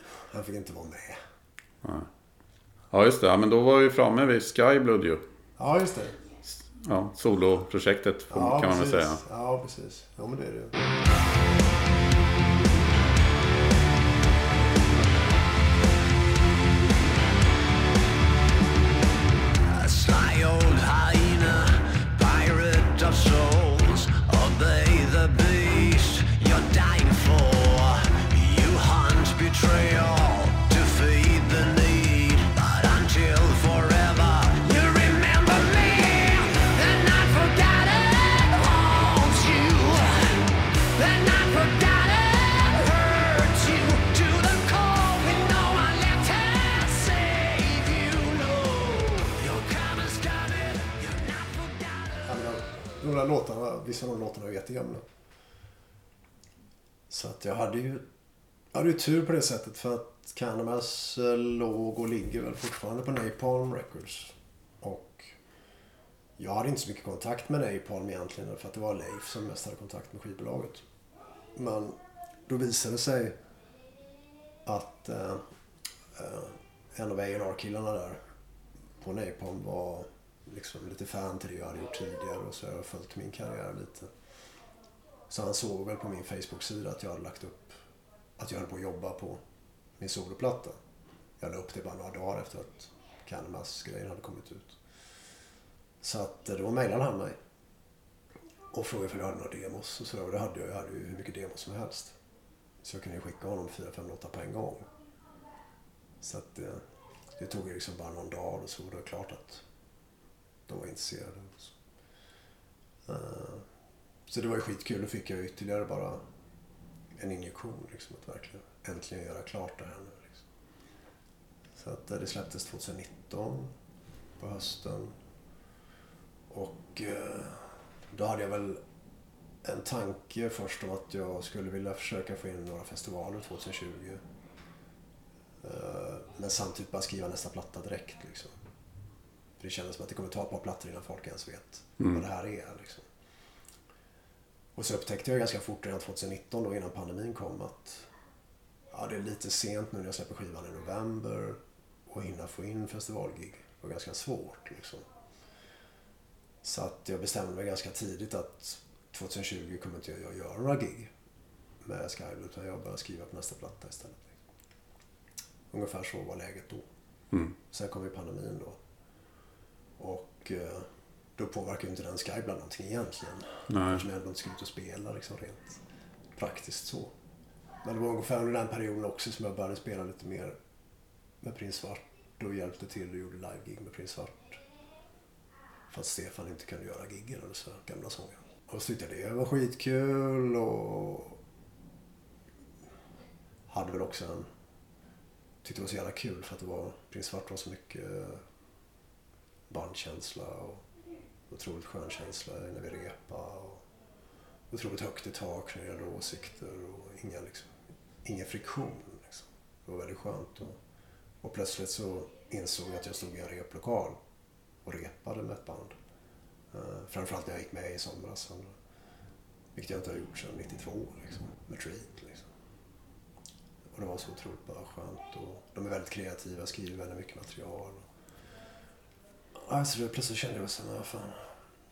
Han fick inte vara med. Nej. Ja, just det. Men då var vi framme vid Skyblad ju. Ja, just det. Ja, soloprojektet kan ja, man väl säga. Ja, precis. Ja, men det är det. Låtarna, vissa av de låtarna var jättegamla. Så att jag hade ju jag hade ju tur på det sättet för att Candlemass låg och ligger väl fortfarande på Neapol Records. Och jag hade inte så mycket kontakt med Neapol egentligen för att det var Leif som mest hade kontakt med skivbolaget. Men då visade det sig att eh, eh, en av A and R-killarna där på Neapol var liksom lite fan till det jag hade gjort tidigare och så har jag följt min karriär lite. Så han såg väl på min Facebook-sida att jag hade lagt upp att jag höll på att jobba på min soloplatta. Jag la upp det bara några dagar efter att Candlemass-grejen hade kommit ut. Så att då mejlade han mig och frågade om jag hade några demos och så och det hade jag, jag hade ju hur mycket demos som helst. Så jag kunde skicka honom fyra fem låtar på en gång. Så att det, det tog ju liksom bara någon dag och så var det klart att de var intresserade. Uh, så det var ju skitkul. Då fick jag ytterligare bara en injektion. Liksom, att verkligen äntligen göra klart det här nu. Liksom. Så Så att det släpptes tjugonitton på hösten. Och då hade jag väl en tanke först om att jag skulle vilja försöka få in några festivaler tjugohundratjugo. Men samtidigt bara skriva nästa platta direkt liksom. För det kändes som att det kommer ta ett par plattor innan folk ens vet mm. vad det här är liksom. Och så upptäckte jag ganska fort redan tjugonitton då, innan pandemin kom, att ja, det är lite sent nu när jag släpper skivan i november och hinna få in festivalgig. Det var ganska svårt liksom. Så att jag bestämde mig ganska tidigt att tjugohundratjugo kommer inte jag göra några gig med Skyblad, utan jag började skriva på nästa platta istället. Ungefär så var läget då. Mm. Sen kom ju pandemin då. Och då påverkade inte den Skyblad någonting egentligen. Nej. Eftersom jag ändå inte skulle ut och spela liksom, rent praktiskt så. Men det var ungefär under den perioden också som jag började spela lite mer med Prins Svart. Då hjälpte till och gjorde live-gig med Prins Svart. För att Stefan inte kunde göra gig eller så, gamla sånger. Och så tyckte jag det var skitkul och hade väl också en... tyckte det var så jävla kul för att det var... Prins Svart var så mycket bandkänsla och otroligt skön känsla när vi repade och otroligt högt i tak när det gäller åsikter och inga, liksom, ingen friktion liksom. Det var väldigt skönt och, och plötsligt så insåg jag att jag stod i en replokal och repade med ett band. Uh, framförallt när jag gick med i somras, vilket jag inte har gjort sedan nittiotvå liksom, med Treat liksom. Och det var så otroligt bara skönt och de är väldigt kreativa, skriver väldigt mycket material och... alltså det plötsligt kände jag såhär, vad fan,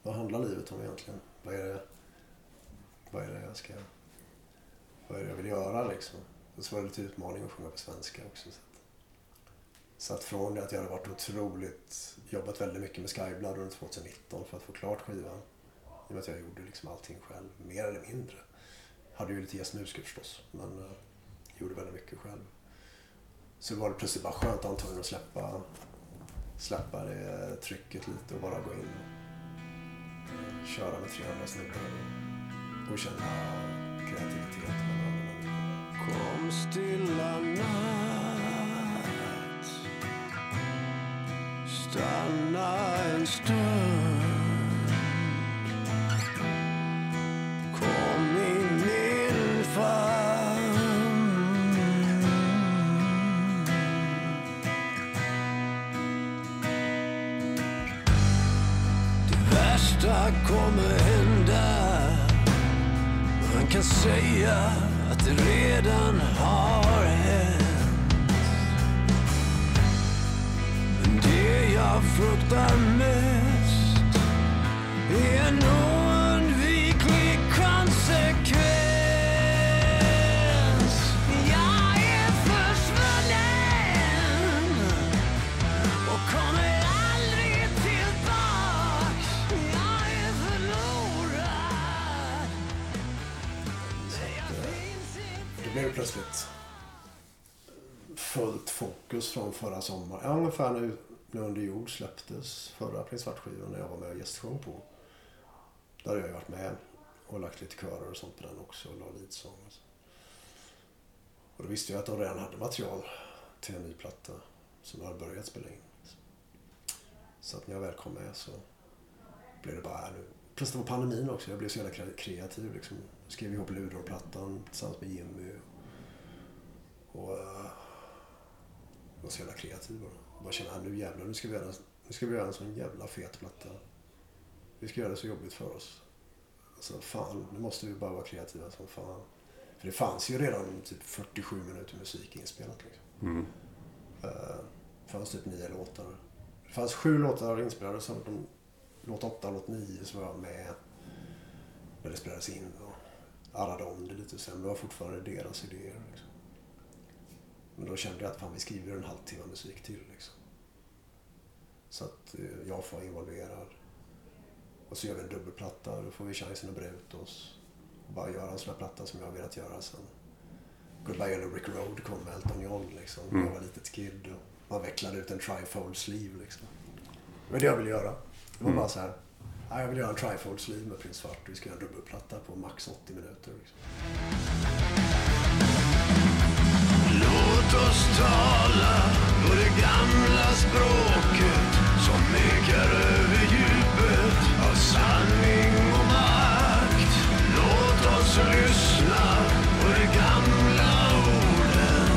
vad handlar livet om egentligen? Vad är det, vad är det jag ska, vad är det jag vill göra liksom? Och så var det lite utmaning att sjunga på svenska också så. Så att från det att jag hade varit otroligt, jobbat väldigt mycket med Skyblad under tjugonitton för att få klart skivan. I och med att jag gjorde liksom allting själv, mer eller mindre. Hade ju lite gästmusiker förstås, men uh, gjorde väldigt mycket själv. Så var det plötsligt bara skönt antagligen att släppa, släppa det trycket lite och bara gå in och köra med tre andra snubbar och, och känna kreativitet mellan andra människor. Kom stilla natt, stanna en stund, kom in min famn. Det värsta kommer hända, man kan säga att det redan har hänt. Jag fruktar mest är en oundviklig konsekvens. Jag är försvunnen och kommer aldrig tillbaks. Jag är förlorad. Så, det blev plötsligt fullt fokus från förra sommaren. Ja, ungefär nu. När Under jord släpptes förra Prins Svart-skivan när jag var med och gästsjung på. Där har jag varit med och lagt lite körer och sånt på den också och la lidsång. Och, och då visste jag att de redan hade material till en ny platta som de hade börjat spela in. Så att när jag väl kom med så blev det bara här nu. Plus det var pandemin också, jag blev så jävla kreativ liksom. Jag skrev ihop Ludor-plattan tillsammans med Jimmy. Och, och jag var så jävla kreativ då. Bara känner, nu jävlar, nu ska, vi göra, nu ska vi göra en sån jävla fet platta. Vi ska göra det så jobbigt för oss. Alltså fan, nu måste vi bara vara kreativa som fan. För det fanns ju redan typ fyrtiosju minuter musik inspelat liksom. Mm. Uh, fanns typ nio låtar. Det fanns sju låtar inspelade, så de, låt åtta och låt nio som var med när det spelades in. Och arrade om det lite sen, det var fortfarande deras idéer liksom. Men då kände jag att fan, vi skriver en halvtimme musik till liksom. Så att eh, jag får involverad. Och så gör vi en dubbelplatta. Då får vi chansen att bre ut oss. Och bara göra en sån här platta som jag har velat göra sen. Goodbye Yellow Brick Road kom med Elton John liksom. Mm. Jag var litet kid och man vecklade ut en trifold sleeve liksom. Det var det jag ville göra. Det var mm. bara så här. Jag vill göra en trifold sleeve med Prins Svart. Vi ska göra en dubbelplatta på max åttio minuter liksom. Låt Låt oss tala på det gamla språket som ekar över djupet av sanning och makt. Låt oss lyssna på det gamla orden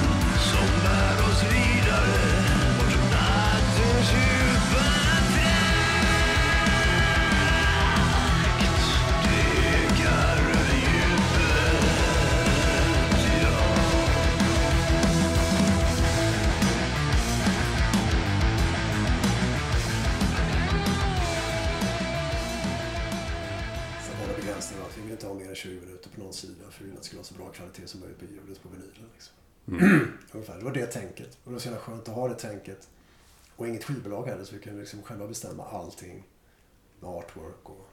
som bär oss vidare mot nattens djupa trakt. Det ekar över djupet, ja. Jag vill inte ha mer än tjugo minuter på någon sida för att det skulle ha så bra kvalitet som möjligt på ljudet på vinylen. Liksom. Mm. Ungefär. Det var det tänket. Och det var så jävla skönt att ha det tänket. Och inget skivbolag heller, så vi kunde liksom själva bestämma allting med artwork och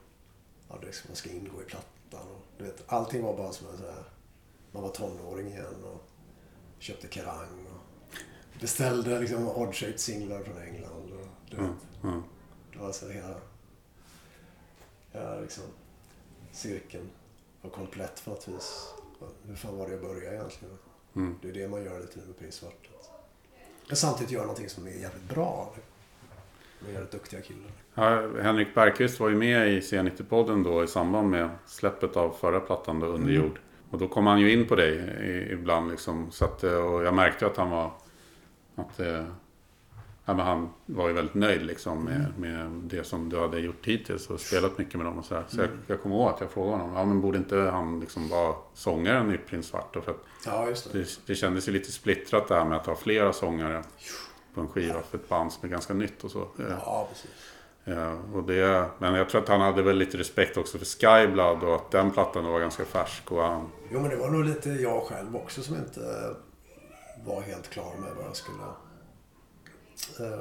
ja, det liksom, man ska ingå i plattan. Och, du vet, allting var bara som en sån här, man var tonåring igen och köpte kerang och beställde liksom odd-shaped singlar från England. Och, du vet. Mm. Mm. Det var så hela, hela liksom cirkeln var komplett på något vis. Hur fan var det jag började egentligen? Mm. Det är det man gör lite nu med Prins Svart. Men samtidigt gör någonting som är jävligt bra. Man gör ett duktiga killar. Ja, Henrik Bergqvist var ju med i C nittio-podden då i samband med släppet av förra plattan då, Underjord. Mm. Och då kom han ju in på dig ibland liksom. Så att, och jag märkte att han var att ja, men han var ju väldigt nöjd liksom med, med det som du hade gjort hittills och spelat mycket med dem och så här. Så jag, jag kommer ihåg att jag frågade honom, ja men borde inte han liksom vara sångaren i Prins Svart? För att ja, just det. Det, det kändes ju lite splittrat det här med att ha flera sångare på en skiva för ett band som är ganska nytt och så. Ja, precis. Ja, och det, men jag tror att han hade väl lite respekt också för Skyblad och att den plattan var ganska färsk. Och han... Jo, men det var nog lite jag själv också som inte var helt klar med vad jag skulle...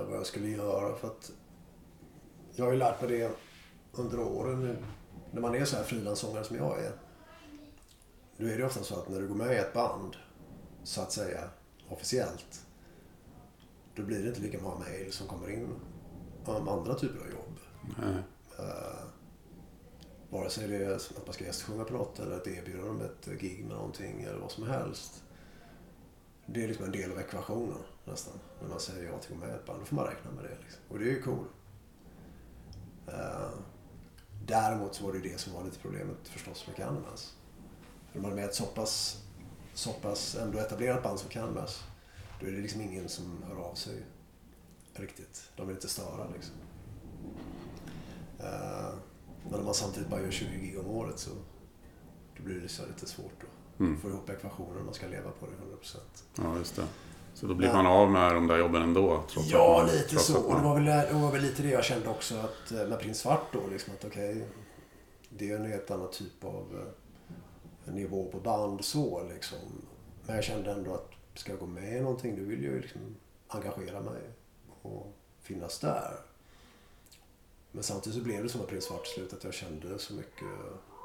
vad jag skulle göra, för att jag har ju lärt mig det under åren nu. När man är så här frilansångare som jag är, då är det ofta så att när du går med i ett band så att säga officiellt, då blir det inte lika många mejl som kommer in om andra typer av jobb. Mm. Uh, vare sig det är att man ska gästsjunga på något eller att erbjuda dem ett gig med någonting eller vad som helst. Det är liksom en del av ekvationen nästan. När man säger ja till att gå med ett band, då får man räkna med det. Liksom. Och det är ju cool. Uh, däremot så var det det som var lite problemet förstås med Candlemass. För när man är med ett så pass, så pass ändå etablerat band som Candlemass, då är det liksom ingen som hör av sig riktigt. De är inte störa liksom. Uh, men om man samtidigt bara gör tjugo gig om året så då blir det så lite svårt då. Mm. Får ihop ekvationen, man ska leva på det hundra procent. Ja, just det. Så då blir men, man av med de där jobben ändå? Trots ja, att man, lite trots så. Att man... det, var väl, det var väl lite det jag kände också att med Prins Svart då, liksom, att okej, okay, det är en helt annan typ av eh, nivå på band så liksom. Men jag kände ändå att ska jag gå med i någonting, då vill jag ju liksom engagera mig och finnas där. Men samtidigt så blev det som med Prins Svart slut att jag kände så mycket,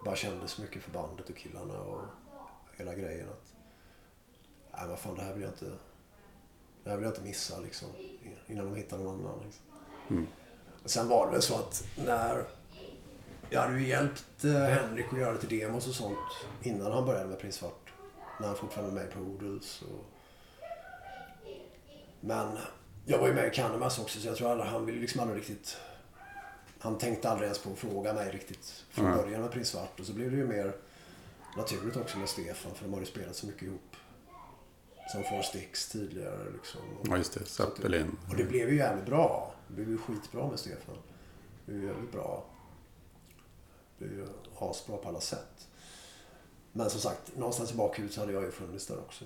bara kände så mycket för bandet och killarna och hela grejen att nej, vad fan, det här vill jag inte det här vill jag inte missa liksom, innan de hittar någon annan liksom. Mm. Och sen var det väl så att när jag hade ju hjälpt Henrik att göra lite demos och sånt innan han började med Prins Svart, när han fortfarande var med på Odels och... men jag var ju med i Candlemass också, så jag tror aldrig, han ville liksom aldrig riktigt han tänkte aldrig ens på att fråga mig riktigt från mm. början med Prins Svart, och så blev det ju mer naturligt också med Stefan, för de har ju spelat så mycket ihop som får sticks tidigare liksom. Ja just det, Zeppelin. Och det blev ju jävligt bra. Det blev ju skitbra med Stefan. Det blev ju jävligt bra. Det blev ju asbra på alla sätt. Men som sagt, någonstans i bakhuvudet så hade jag ju funnits där också.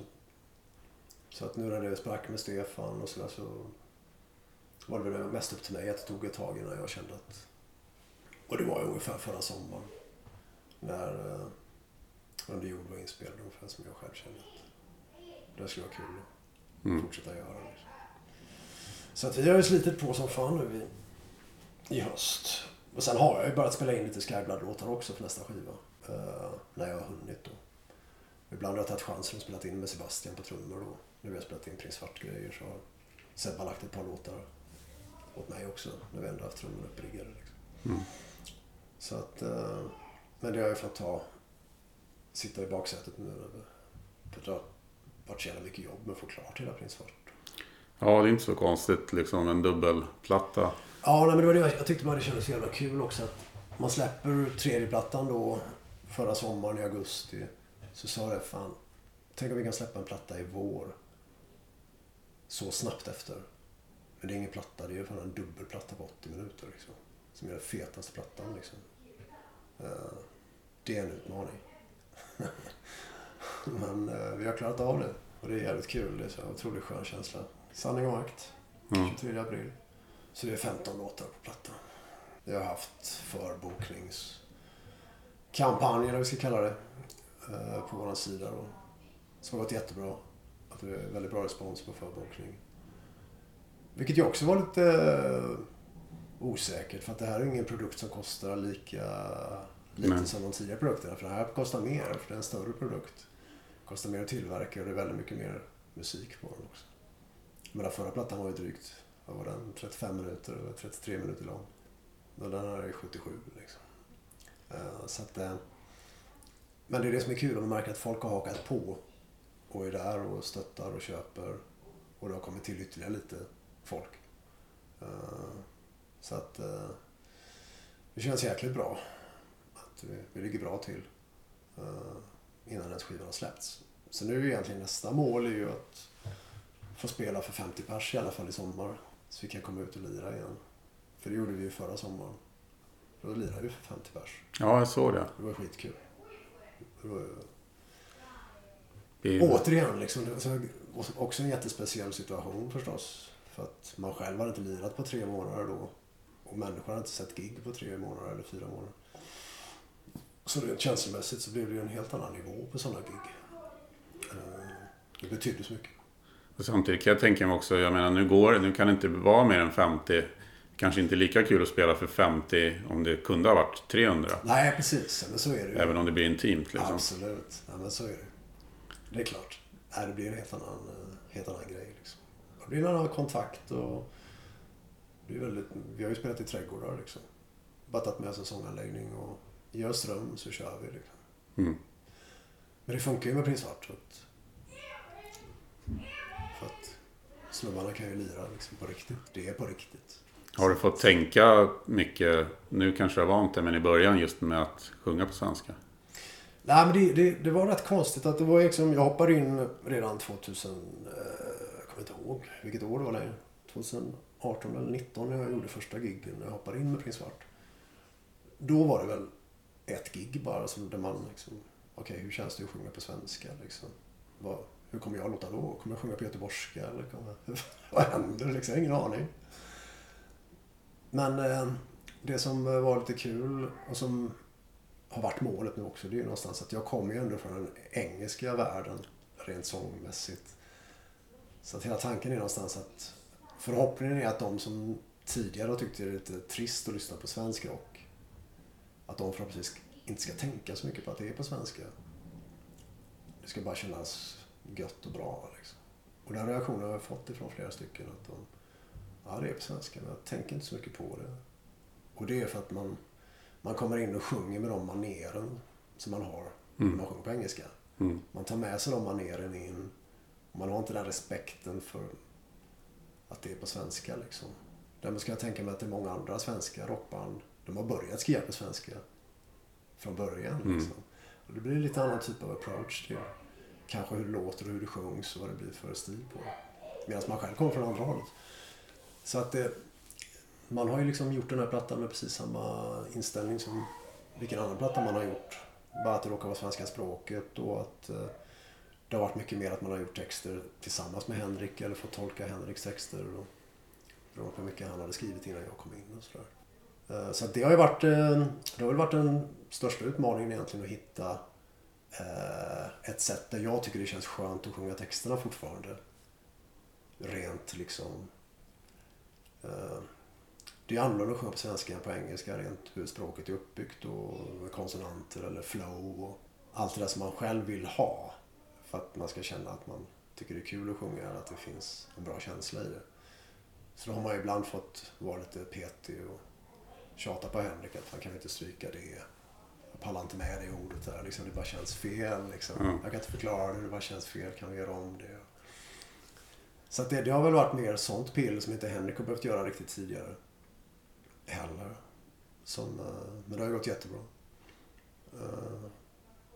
Så att nu när det sprack med Stefan och sådär, så var det väl mest upp till mig att det tog ett tag innan jag kände att... Och det var ju ungefär förra sommaren. När... Underjord var inspelad ungefär som jag själv kände att det skulle vara kul att mm. fortsätta göra. Liksom. Så att vi har ju slitit på som fan nu i, i höst. Och sen har jag ju börjat spela in lite Skyblad-låtar också för nästa skiva. Uh, när jag har hunnit då. Ibland har jag tagit chansen att spela in med Sebastian på trummor då. Nu har jag spelat in Prins Svart-grejer, så har Sebba lagt ett par låtar åt mig också. När vi ändå haft trummorna uppriggade liksom. Mm. Så att, uh, men det har jag fått ta... sitta i baksätet nu på varit så jävla mycket jobb med att få klart hela Prins Svart. Ja, det är inte så konstigt liksom, en dubbelplatta. Ja, nej, men det var det jag, jag tyckte man det kändes så jävla kul också att man släpper tredje plattan då förra sommaren i augusti, så sa jag fan, tänk om vi kan släppa en platta i vår så snabbt efter. Men det är ingen platta, det är ju fan en dubbelplatta på åttio minuter liksom, som är den fetaste plattan liksom. Uh, det är en utmaning. Men uh, vi har klarat av det och det är jävligt kul, det är så otroligt skön känsla. Sanning och makt, tjugotredje april. Så det är femton låtar på plattan. Jag har haft förbokningskampanjer, eller vi ska kalla det, på vår sida då. Som har varit jättebra. Att det är väldigt bra respons på förbokning. Vilket ju också var lite osäkert, för att det här är ingen produkt som kostar lika lite Nej. Som de tidigare produkterna. För det här kostar mer, för det är en större produkt. Det kostar mer att tillverka och det är väldigt mycket mer musik på den också. Men den förra plattan var ju drygt, vad var den, trettiofem minuter eller trettiotre minuter lång. Den här är sjuttiosju liksom. Så att, men det är det som är kul, om man märker att folk har hakat på och är där och stöttar och köper. Och det har kommit till ytterligare lite folk. Så att det känns jäkligt bra. Att vi ligger bra till innan den skivan har släppts. Så nu är egentligen nästa mål är ju att få spela för femtio pers i alla fall i sommar. Så vi kan komma ut och lira igen. För det gjorde vi ju förra sommaren. Då lirade vi för femtio pers. Ja, jag såg det. Det var skitkul. Det var... Det... Återigen liksom. Det var också en jättespeciell situation förstås. För att man själv hade inte lirat på tre månader då. Och människor hade inte sett gig på tre månader eller fyra månader. Så rent känslomässigt så blev det ju en helt annan nivå på sådana gig. Det betydde så mycket. Och samtidigt kan jag tänka mig också, jag menar nu går nu kan det inte vara mer än femtio. Kanske inte lika kul att spela för femtio om det kunde ha varit trehundra. Nej, precis. Men så är det ju. Även om det blir intimt liksom. Absolut. Ja, men så är det. Det är klart. Nej, det blir en helt annan, helt annan grej liksom. Det blir en annan kontakt och det är väldigt, vi har ju spelat i trädgårdar liksom. Battat med säsonganläggning och i Öström så kör vi liksom. Mm. Men det funkar ju med Prins Svart. För att snubbarna kan ju lira liksom på riktigt. Det är på riktigt. Har du fått tänka mycket, nu kanske det var vant det, men i början just med att sjunga på svenska? Nej, men det, det, det var rätt konstigt att det var liksom, jag hoppade in redan tvåtusen, eh, jag kommer inte ihåg vilket år det var längre, tjugoarton eller nitton när jag gjorde första giggen, när jag hoppade in med Prins Svart. Då var det väl ett gig bara som där man liksom, okej okay, hur känns det att sjunga på svenska liksom? Vad... Hur kommer jag låta då? Kommer jag sjunga på göteborgska? Eller kommer jag... Vad händer? Liksom, ingen aning. Men eh, det som var lite kul och som har varit målet nu också, det är ju någonstans att jag kommer ju ändå från den engelska världen rent sångmässigt. Så att hela tanken är någonstans att förhoppningen är att de som tidigare tyckte det var lite trist att lyssna på svensk rock, att de förhoppningsvis inte ska tänka så mycket på att det är på svenska. Det ska bara kännas gött och bra liksom. Och den reaktionen har jag fått ifrån flera stycken att de, ja det är på svenska men jag tänker inte så mycket på det. Och det är för att man, man kommer in och sjunger med de maneren som man har mm. när man sjunger på engelska. Mm. Man tar med sig de maneren in och man har inte den respekten för att det är på svenska liksom. Därmed ska jag tänka mig att det är många andra svenska rockband, de har börjat skriva på svenska från början mm. liksom. Och det blir lite annan typ av approach till kanske hur det låter och hur det sjungs och vad det blir för stil på. Medan man själv kommer från andra hållet. Så att det, man har ju liksom gjort den här plattan med precis samma inställning som vilken annan platta man har gjort. Bara att det råkar vara svenska språket och att eh, det har varit mycket mer att man har gjort texter tillsammans med Henrik eller fått tolka Henriks texter. Och beroende på hur mycket han hade skrivit innan jag kom in och sådär. Eh, så att det har ju varit, eh, det har väl varit den största utmaningen egentligen att hitta ett sätt där jag tycker det känns skönt att sjunga texterna fortfarande rent liksom eh, det är annorlunda att sjunga på svenska än på engelska rent hur språket är uppbyggt och konsonanter eller flow och allt det där som man själv vill ha för att man ska känna att man tycker det är kul att sjunga eller att det finns en bra känsla i det. Så då har man ju ibland fått vara lite petig och tjata på Henrik att han kan inte stryka det pallar inte med det ordet där. Liksom, det bara känns fel. Liksom. Mm. Jag kan inte förklara det, det bara känns fel. Kan vi göra om det? Så att det, det har väl varit mer sånt pill som inte Henrik har behövt göra riktigt tidigare. Heller. Som, men det har ju gått jättebra.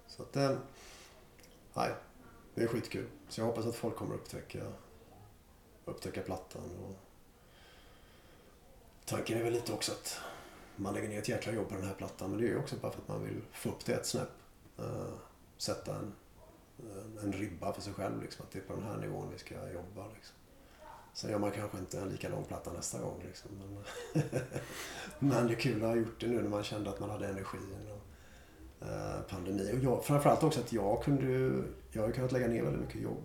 Så att det... Nej, det är skitkul. Så jag hoppas att folk kommer att upptäcka, upptäcka plattan. Och tanken är väl lite också att man lägger ner ett jäkla jobb på den här plattan. Men det är ju också bara för att man vill få upp det ett snäpp. Uh, sätta en, en ribba för sig själv. Liksom, att det är på den här nivån vi ska jobba. Liksom. Sen gör man kanske inte en lika lång platta nästa gång. Liksom, men, men det är kul att ha gjort det nu när man kände att man hade energin. Och Uh, pandemi. Och jag, framförallt också att jag kunde jag har kunnat lägga ner väldigt mycket jobb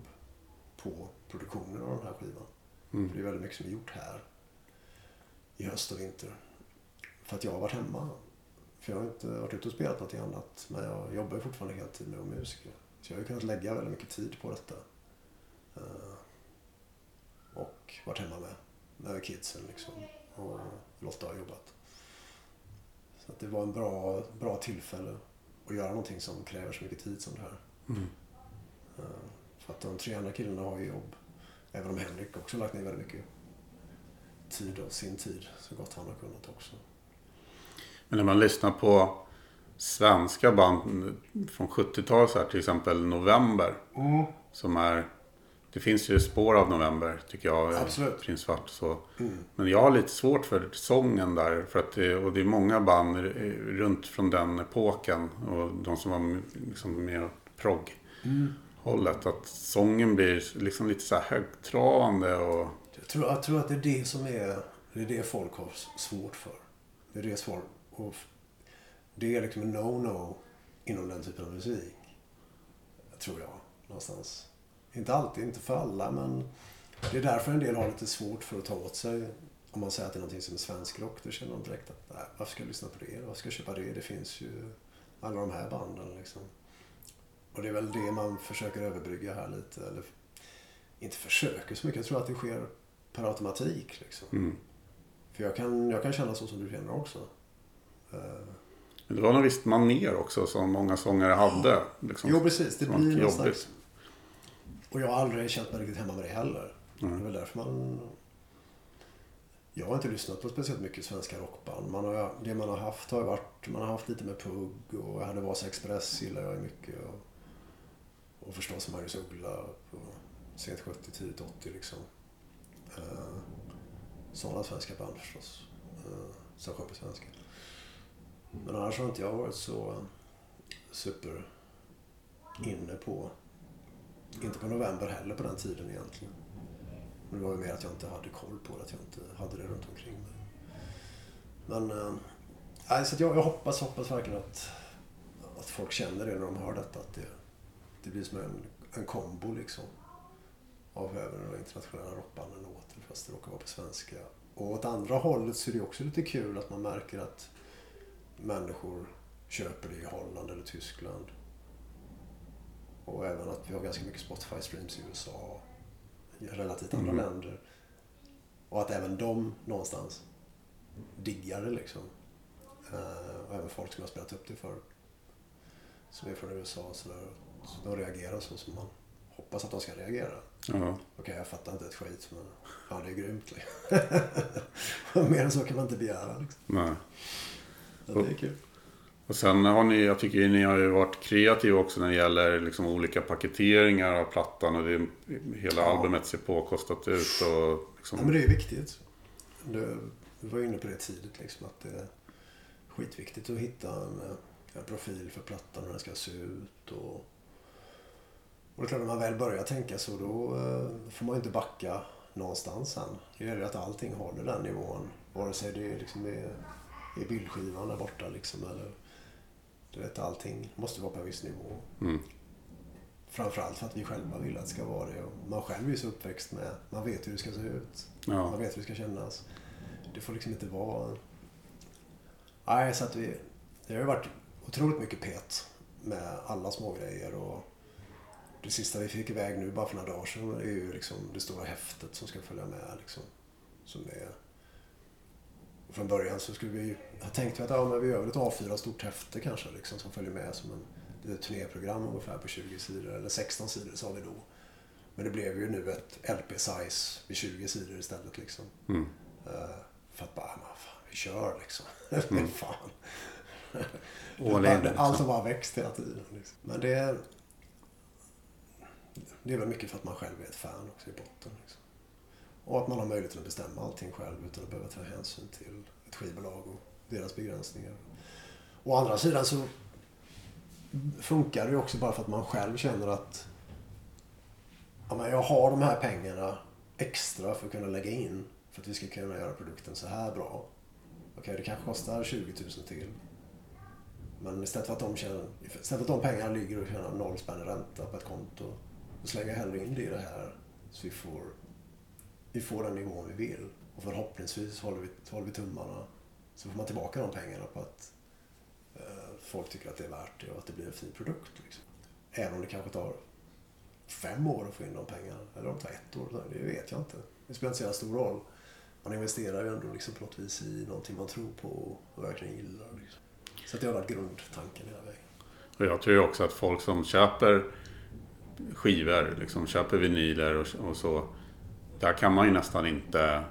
på produktionen av den här skivan. Mm. För det är väldigt mycket som är gjort här i höst och vinter. För att jag har varit hemma. För jag har inte varit ute och spelat något annat. Men jag jobbar ju fortfarande heltid med musiker. Så jag har kunnat lägga väldigt mycket tid på detta. Uh, och varit hemma med, med kidsen liksom. Och Lotta har jobbat. Så att det var en bra, bra tillfälle att göra någonting som kräver så mycket tid som det här. Mm. För att de tre andra killarna har ju jobb. Även om Henrik också lagt ner väldigt mycket tid och sin tid. Så gott han har kunnat också. Men när man lyssnar på svenska band från sjuttiotalet så här, till exempel November. Mm. Som är... Det finns ju spår av November tycker jag. Absolut. Prins Svart så. Mm. Men jag har lite svårt för sången där. För att det, och det är många band runt från den epoken. Och de som var liksom mer progg hållet. Att sången blir liksom lite så här högtravande. Och... Jag, tror, jag tror att det är det som är det, är det folk har svårt för. Det är det svårt. Och det är liksom en no-no inom den typen av musik. Tror jag. Någonstans. Inte alltid, inte för alla, men det är därför en del har lite svårt för att ta åt sig. Om man säger att det är någonting som är svensk rock, då känner de direkt att nej, varför ska jag lyssna på det? Varför ska jag köpa det? Det finns ju alla de här banden liksom. Och det är väl det man försöker överbrygga här lite. Eller inte försöker så mycket, jag tror att det sker per automatik liksom. Mm. För jag kan, jag kan känna så som du känner också. Men det var någon visst manér också som många sångare hade. Ja. Liksom. Jo precis, det blir någon slags... Och jag har aldrig känt mig riktigt hemma med det heller. Mm. Det är väl därför man... Jag har inte lyssnat på speciellt mycket svenska rockband. Man har, det man har haft har varit... Man har haft lite med Pugg och Hade Vasa Express gillar jag mycket. Och, och förstås Magnus Uggla på sent sjuttio, tidigt åttio liksom. Eh, sådana svenska band förstås. Eh, som sjöng på svenska. Men annars har inte jag varit så super inne på... Inte på November heller på den tiden egentligen. Men det var ju mer att jag inte hade koll på det, att jag inte hade det runt omkring mig. Men äh, så att jag, jag hoppas, hoppas verkligen att, att folk känner det när de hör detta. Att det, det blir som en, en kombo liksom. Av även de internationella rockbanden åter, fast det råkar vara på svenska. Och åt andra hållet så är det också lite kul att man märker att människor köper det i Holland eller Tyskland. Och även att vi har ganska mycket Spotify-streams i U S A och relativt andra mm. länder. Och att även de någonstans diggar det liksom. Uh, och även folk som har spelat upp det för som är från U S A och sådär. Så de reagerar så som man hoppas att de ska reagera. Mm. Okej, okay, jag fattar inte ett skit men ja, det är grymt. Liksom. Mer än så kan man inte begära liksom. Nej. Så det är kul. Och sen har ni, jag tycker ni har ju varit kreativa också när det gäller liksom olika paketeringar av plattan och det, hela ja. albumet ser påkostat ut. Och liksom... Ja men det är viktigt. Du var inne på det tidigt liksom att det är skitviktigt att hitta en, en profil för plattan, hur den ska se ut. Och, och det är klart när man väl börjar tänka så då får man ju inte backa någonstans sen. Det gäller att allting håller den nivån. Vare sig det liksom är, är bildskivan där borta liksom eller... Du vet, allting måste vara på en viss nivå. Mm. Framförallt för att vi själva vill att det ska vara det. Och man själv är ju så uppväxt med, man vet hur det ska se ut. Ja. Man vet hur det ska kännas. Det får liksom inte vara... Nej, så att vi... Det har ju varit otroligt mycket pet med alla små grejer. Och det sista vi fick iväg nu, bara för några dagar sedan, är ju liksom det stora häftet som ska följa med. Liksom. Som är från början så skulle vi ha tänkt att ja, men vi gör ett A fyra stort häfte kanske liksom, som följer med som en, det är ett turnéprogram ungefär på tjugo sidor eller sexton sidor sa vi då. Men det blev ju nu ett L P-size vid tjugo sidor istället liksom. Mm. Uh, för att bara, man, fan, vi kör liksom. Mm. Fan. Liksom. Allt har bara växt hela tiden. Liksom. Men det är, det är väl mycket för att man själv är ett fan också i botten. Liksom. Och att man har möjlighet att bestämma allting själv utan att behöva ta hänsyn till ett skivbolag och deras begränsningar. Å andra sidan så funkar det ju också bara för att man själv känner att ja, men jag har de här pengarna extra för att kunna lägga in för att vi ska kunna göra produkten så här bra. Okej, okay, det kanske kostar tjugo tusen till. Men istället för att de, tjänar, istället för att de pengarna ligger och tjänar noll spänn i ränta på ett konto så slänger jag hellre in det i det här så vi får, vi får den nivån vi vill. Och förhoppningsvis håller vi, håller vi tummarna så får man tillbaka de pengarna på att eh, folk tycker att det är värt det och att det blir en fin produkt. Liksom. Även om det kanske tar fem år att få in de pengarna. Eller om det tar ett år, det vet jag inte. Det spelar inte så stor roll. Man investerar ju ändå liksom på något vis i någonting man tror på och verkligen gillar. Liksom. Så det har varit grundtanken hela vägen. Och jag tror ju också att folk som köper skivor, liksom köper vinyler och, och så, där kan man ju nästan inte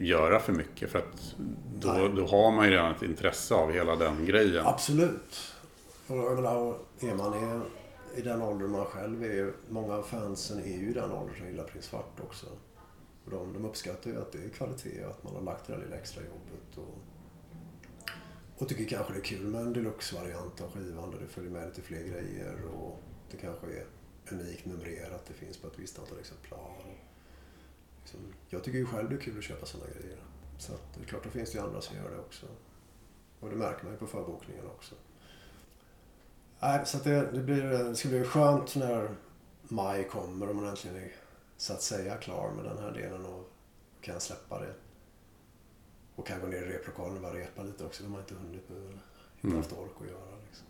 göra för mycket. För att då, då har man ju redan ett intresse av hela den grejen. Absolut. Och jag menar, är man är... I den åldern man själv är ju, många av fansen är ju i den åldern som gillar Prins Svart också. Och de, de uppskattar ju att det är kvalitet och att man har lagt det där lilla extra jobbet. Och, och tycker kanske det är kul med en deluxe-variant av skivan där det följer med lite fler grejer. Och det kanske är unikt numrerat, det finns på ett visst antal exemplar. Liksom, jag tycker ju själv det är kul att köpa sådana grejer. Så att, det är klart, då finns det ju andra som gör det också. Och det märker man ju på förbokningarna också. Nej, så att det, det, blir, det ska bli skönt när maj kommer och man äntligen är så att säga klar med den här delen och kan släppa det. Och kan gå ner i replokalen och bara repa lite också. Det har man inte hunnit med eller inte mm. haft ork att göra. Liksom.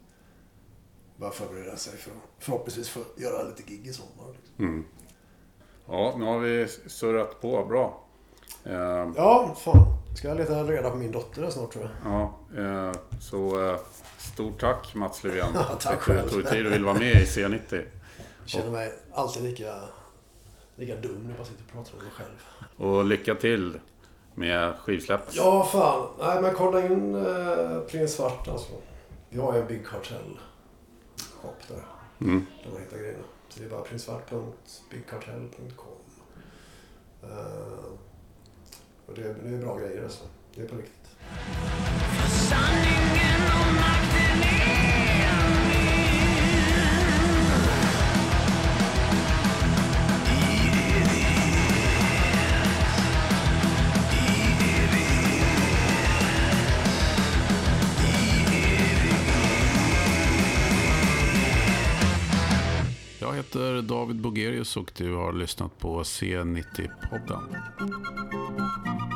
Bara förbereda sig för förhoppningsvis för att göra lite gig i sommar. Liksom. Mm. Ja, nu har vi surrat på bra. Uh, ja, fan. Ska jag leta reda på min dotter där snart tror jag. Ja, eh, så eh, stort tack Mats Levén. Tack för att du tog tid och vill vara med i C nittio. Jag känner mig alltid lika, lika dum när jag sitter och pratar om mig själv. Och lycka till med skivsläppet. Ja, fan. Nej, men kolla in eh, Prins Svart alltså. Vi har ju en Big Cartel-shop där. Mm. Där man hittar grejerna. Så det är bara prins svart punkt big cartel punkt com. Eh... Och det är, det är bra grejer alltså. Det är på riktigt. Jag heter David Bogerius och du har lyssnat på C nittio-podden.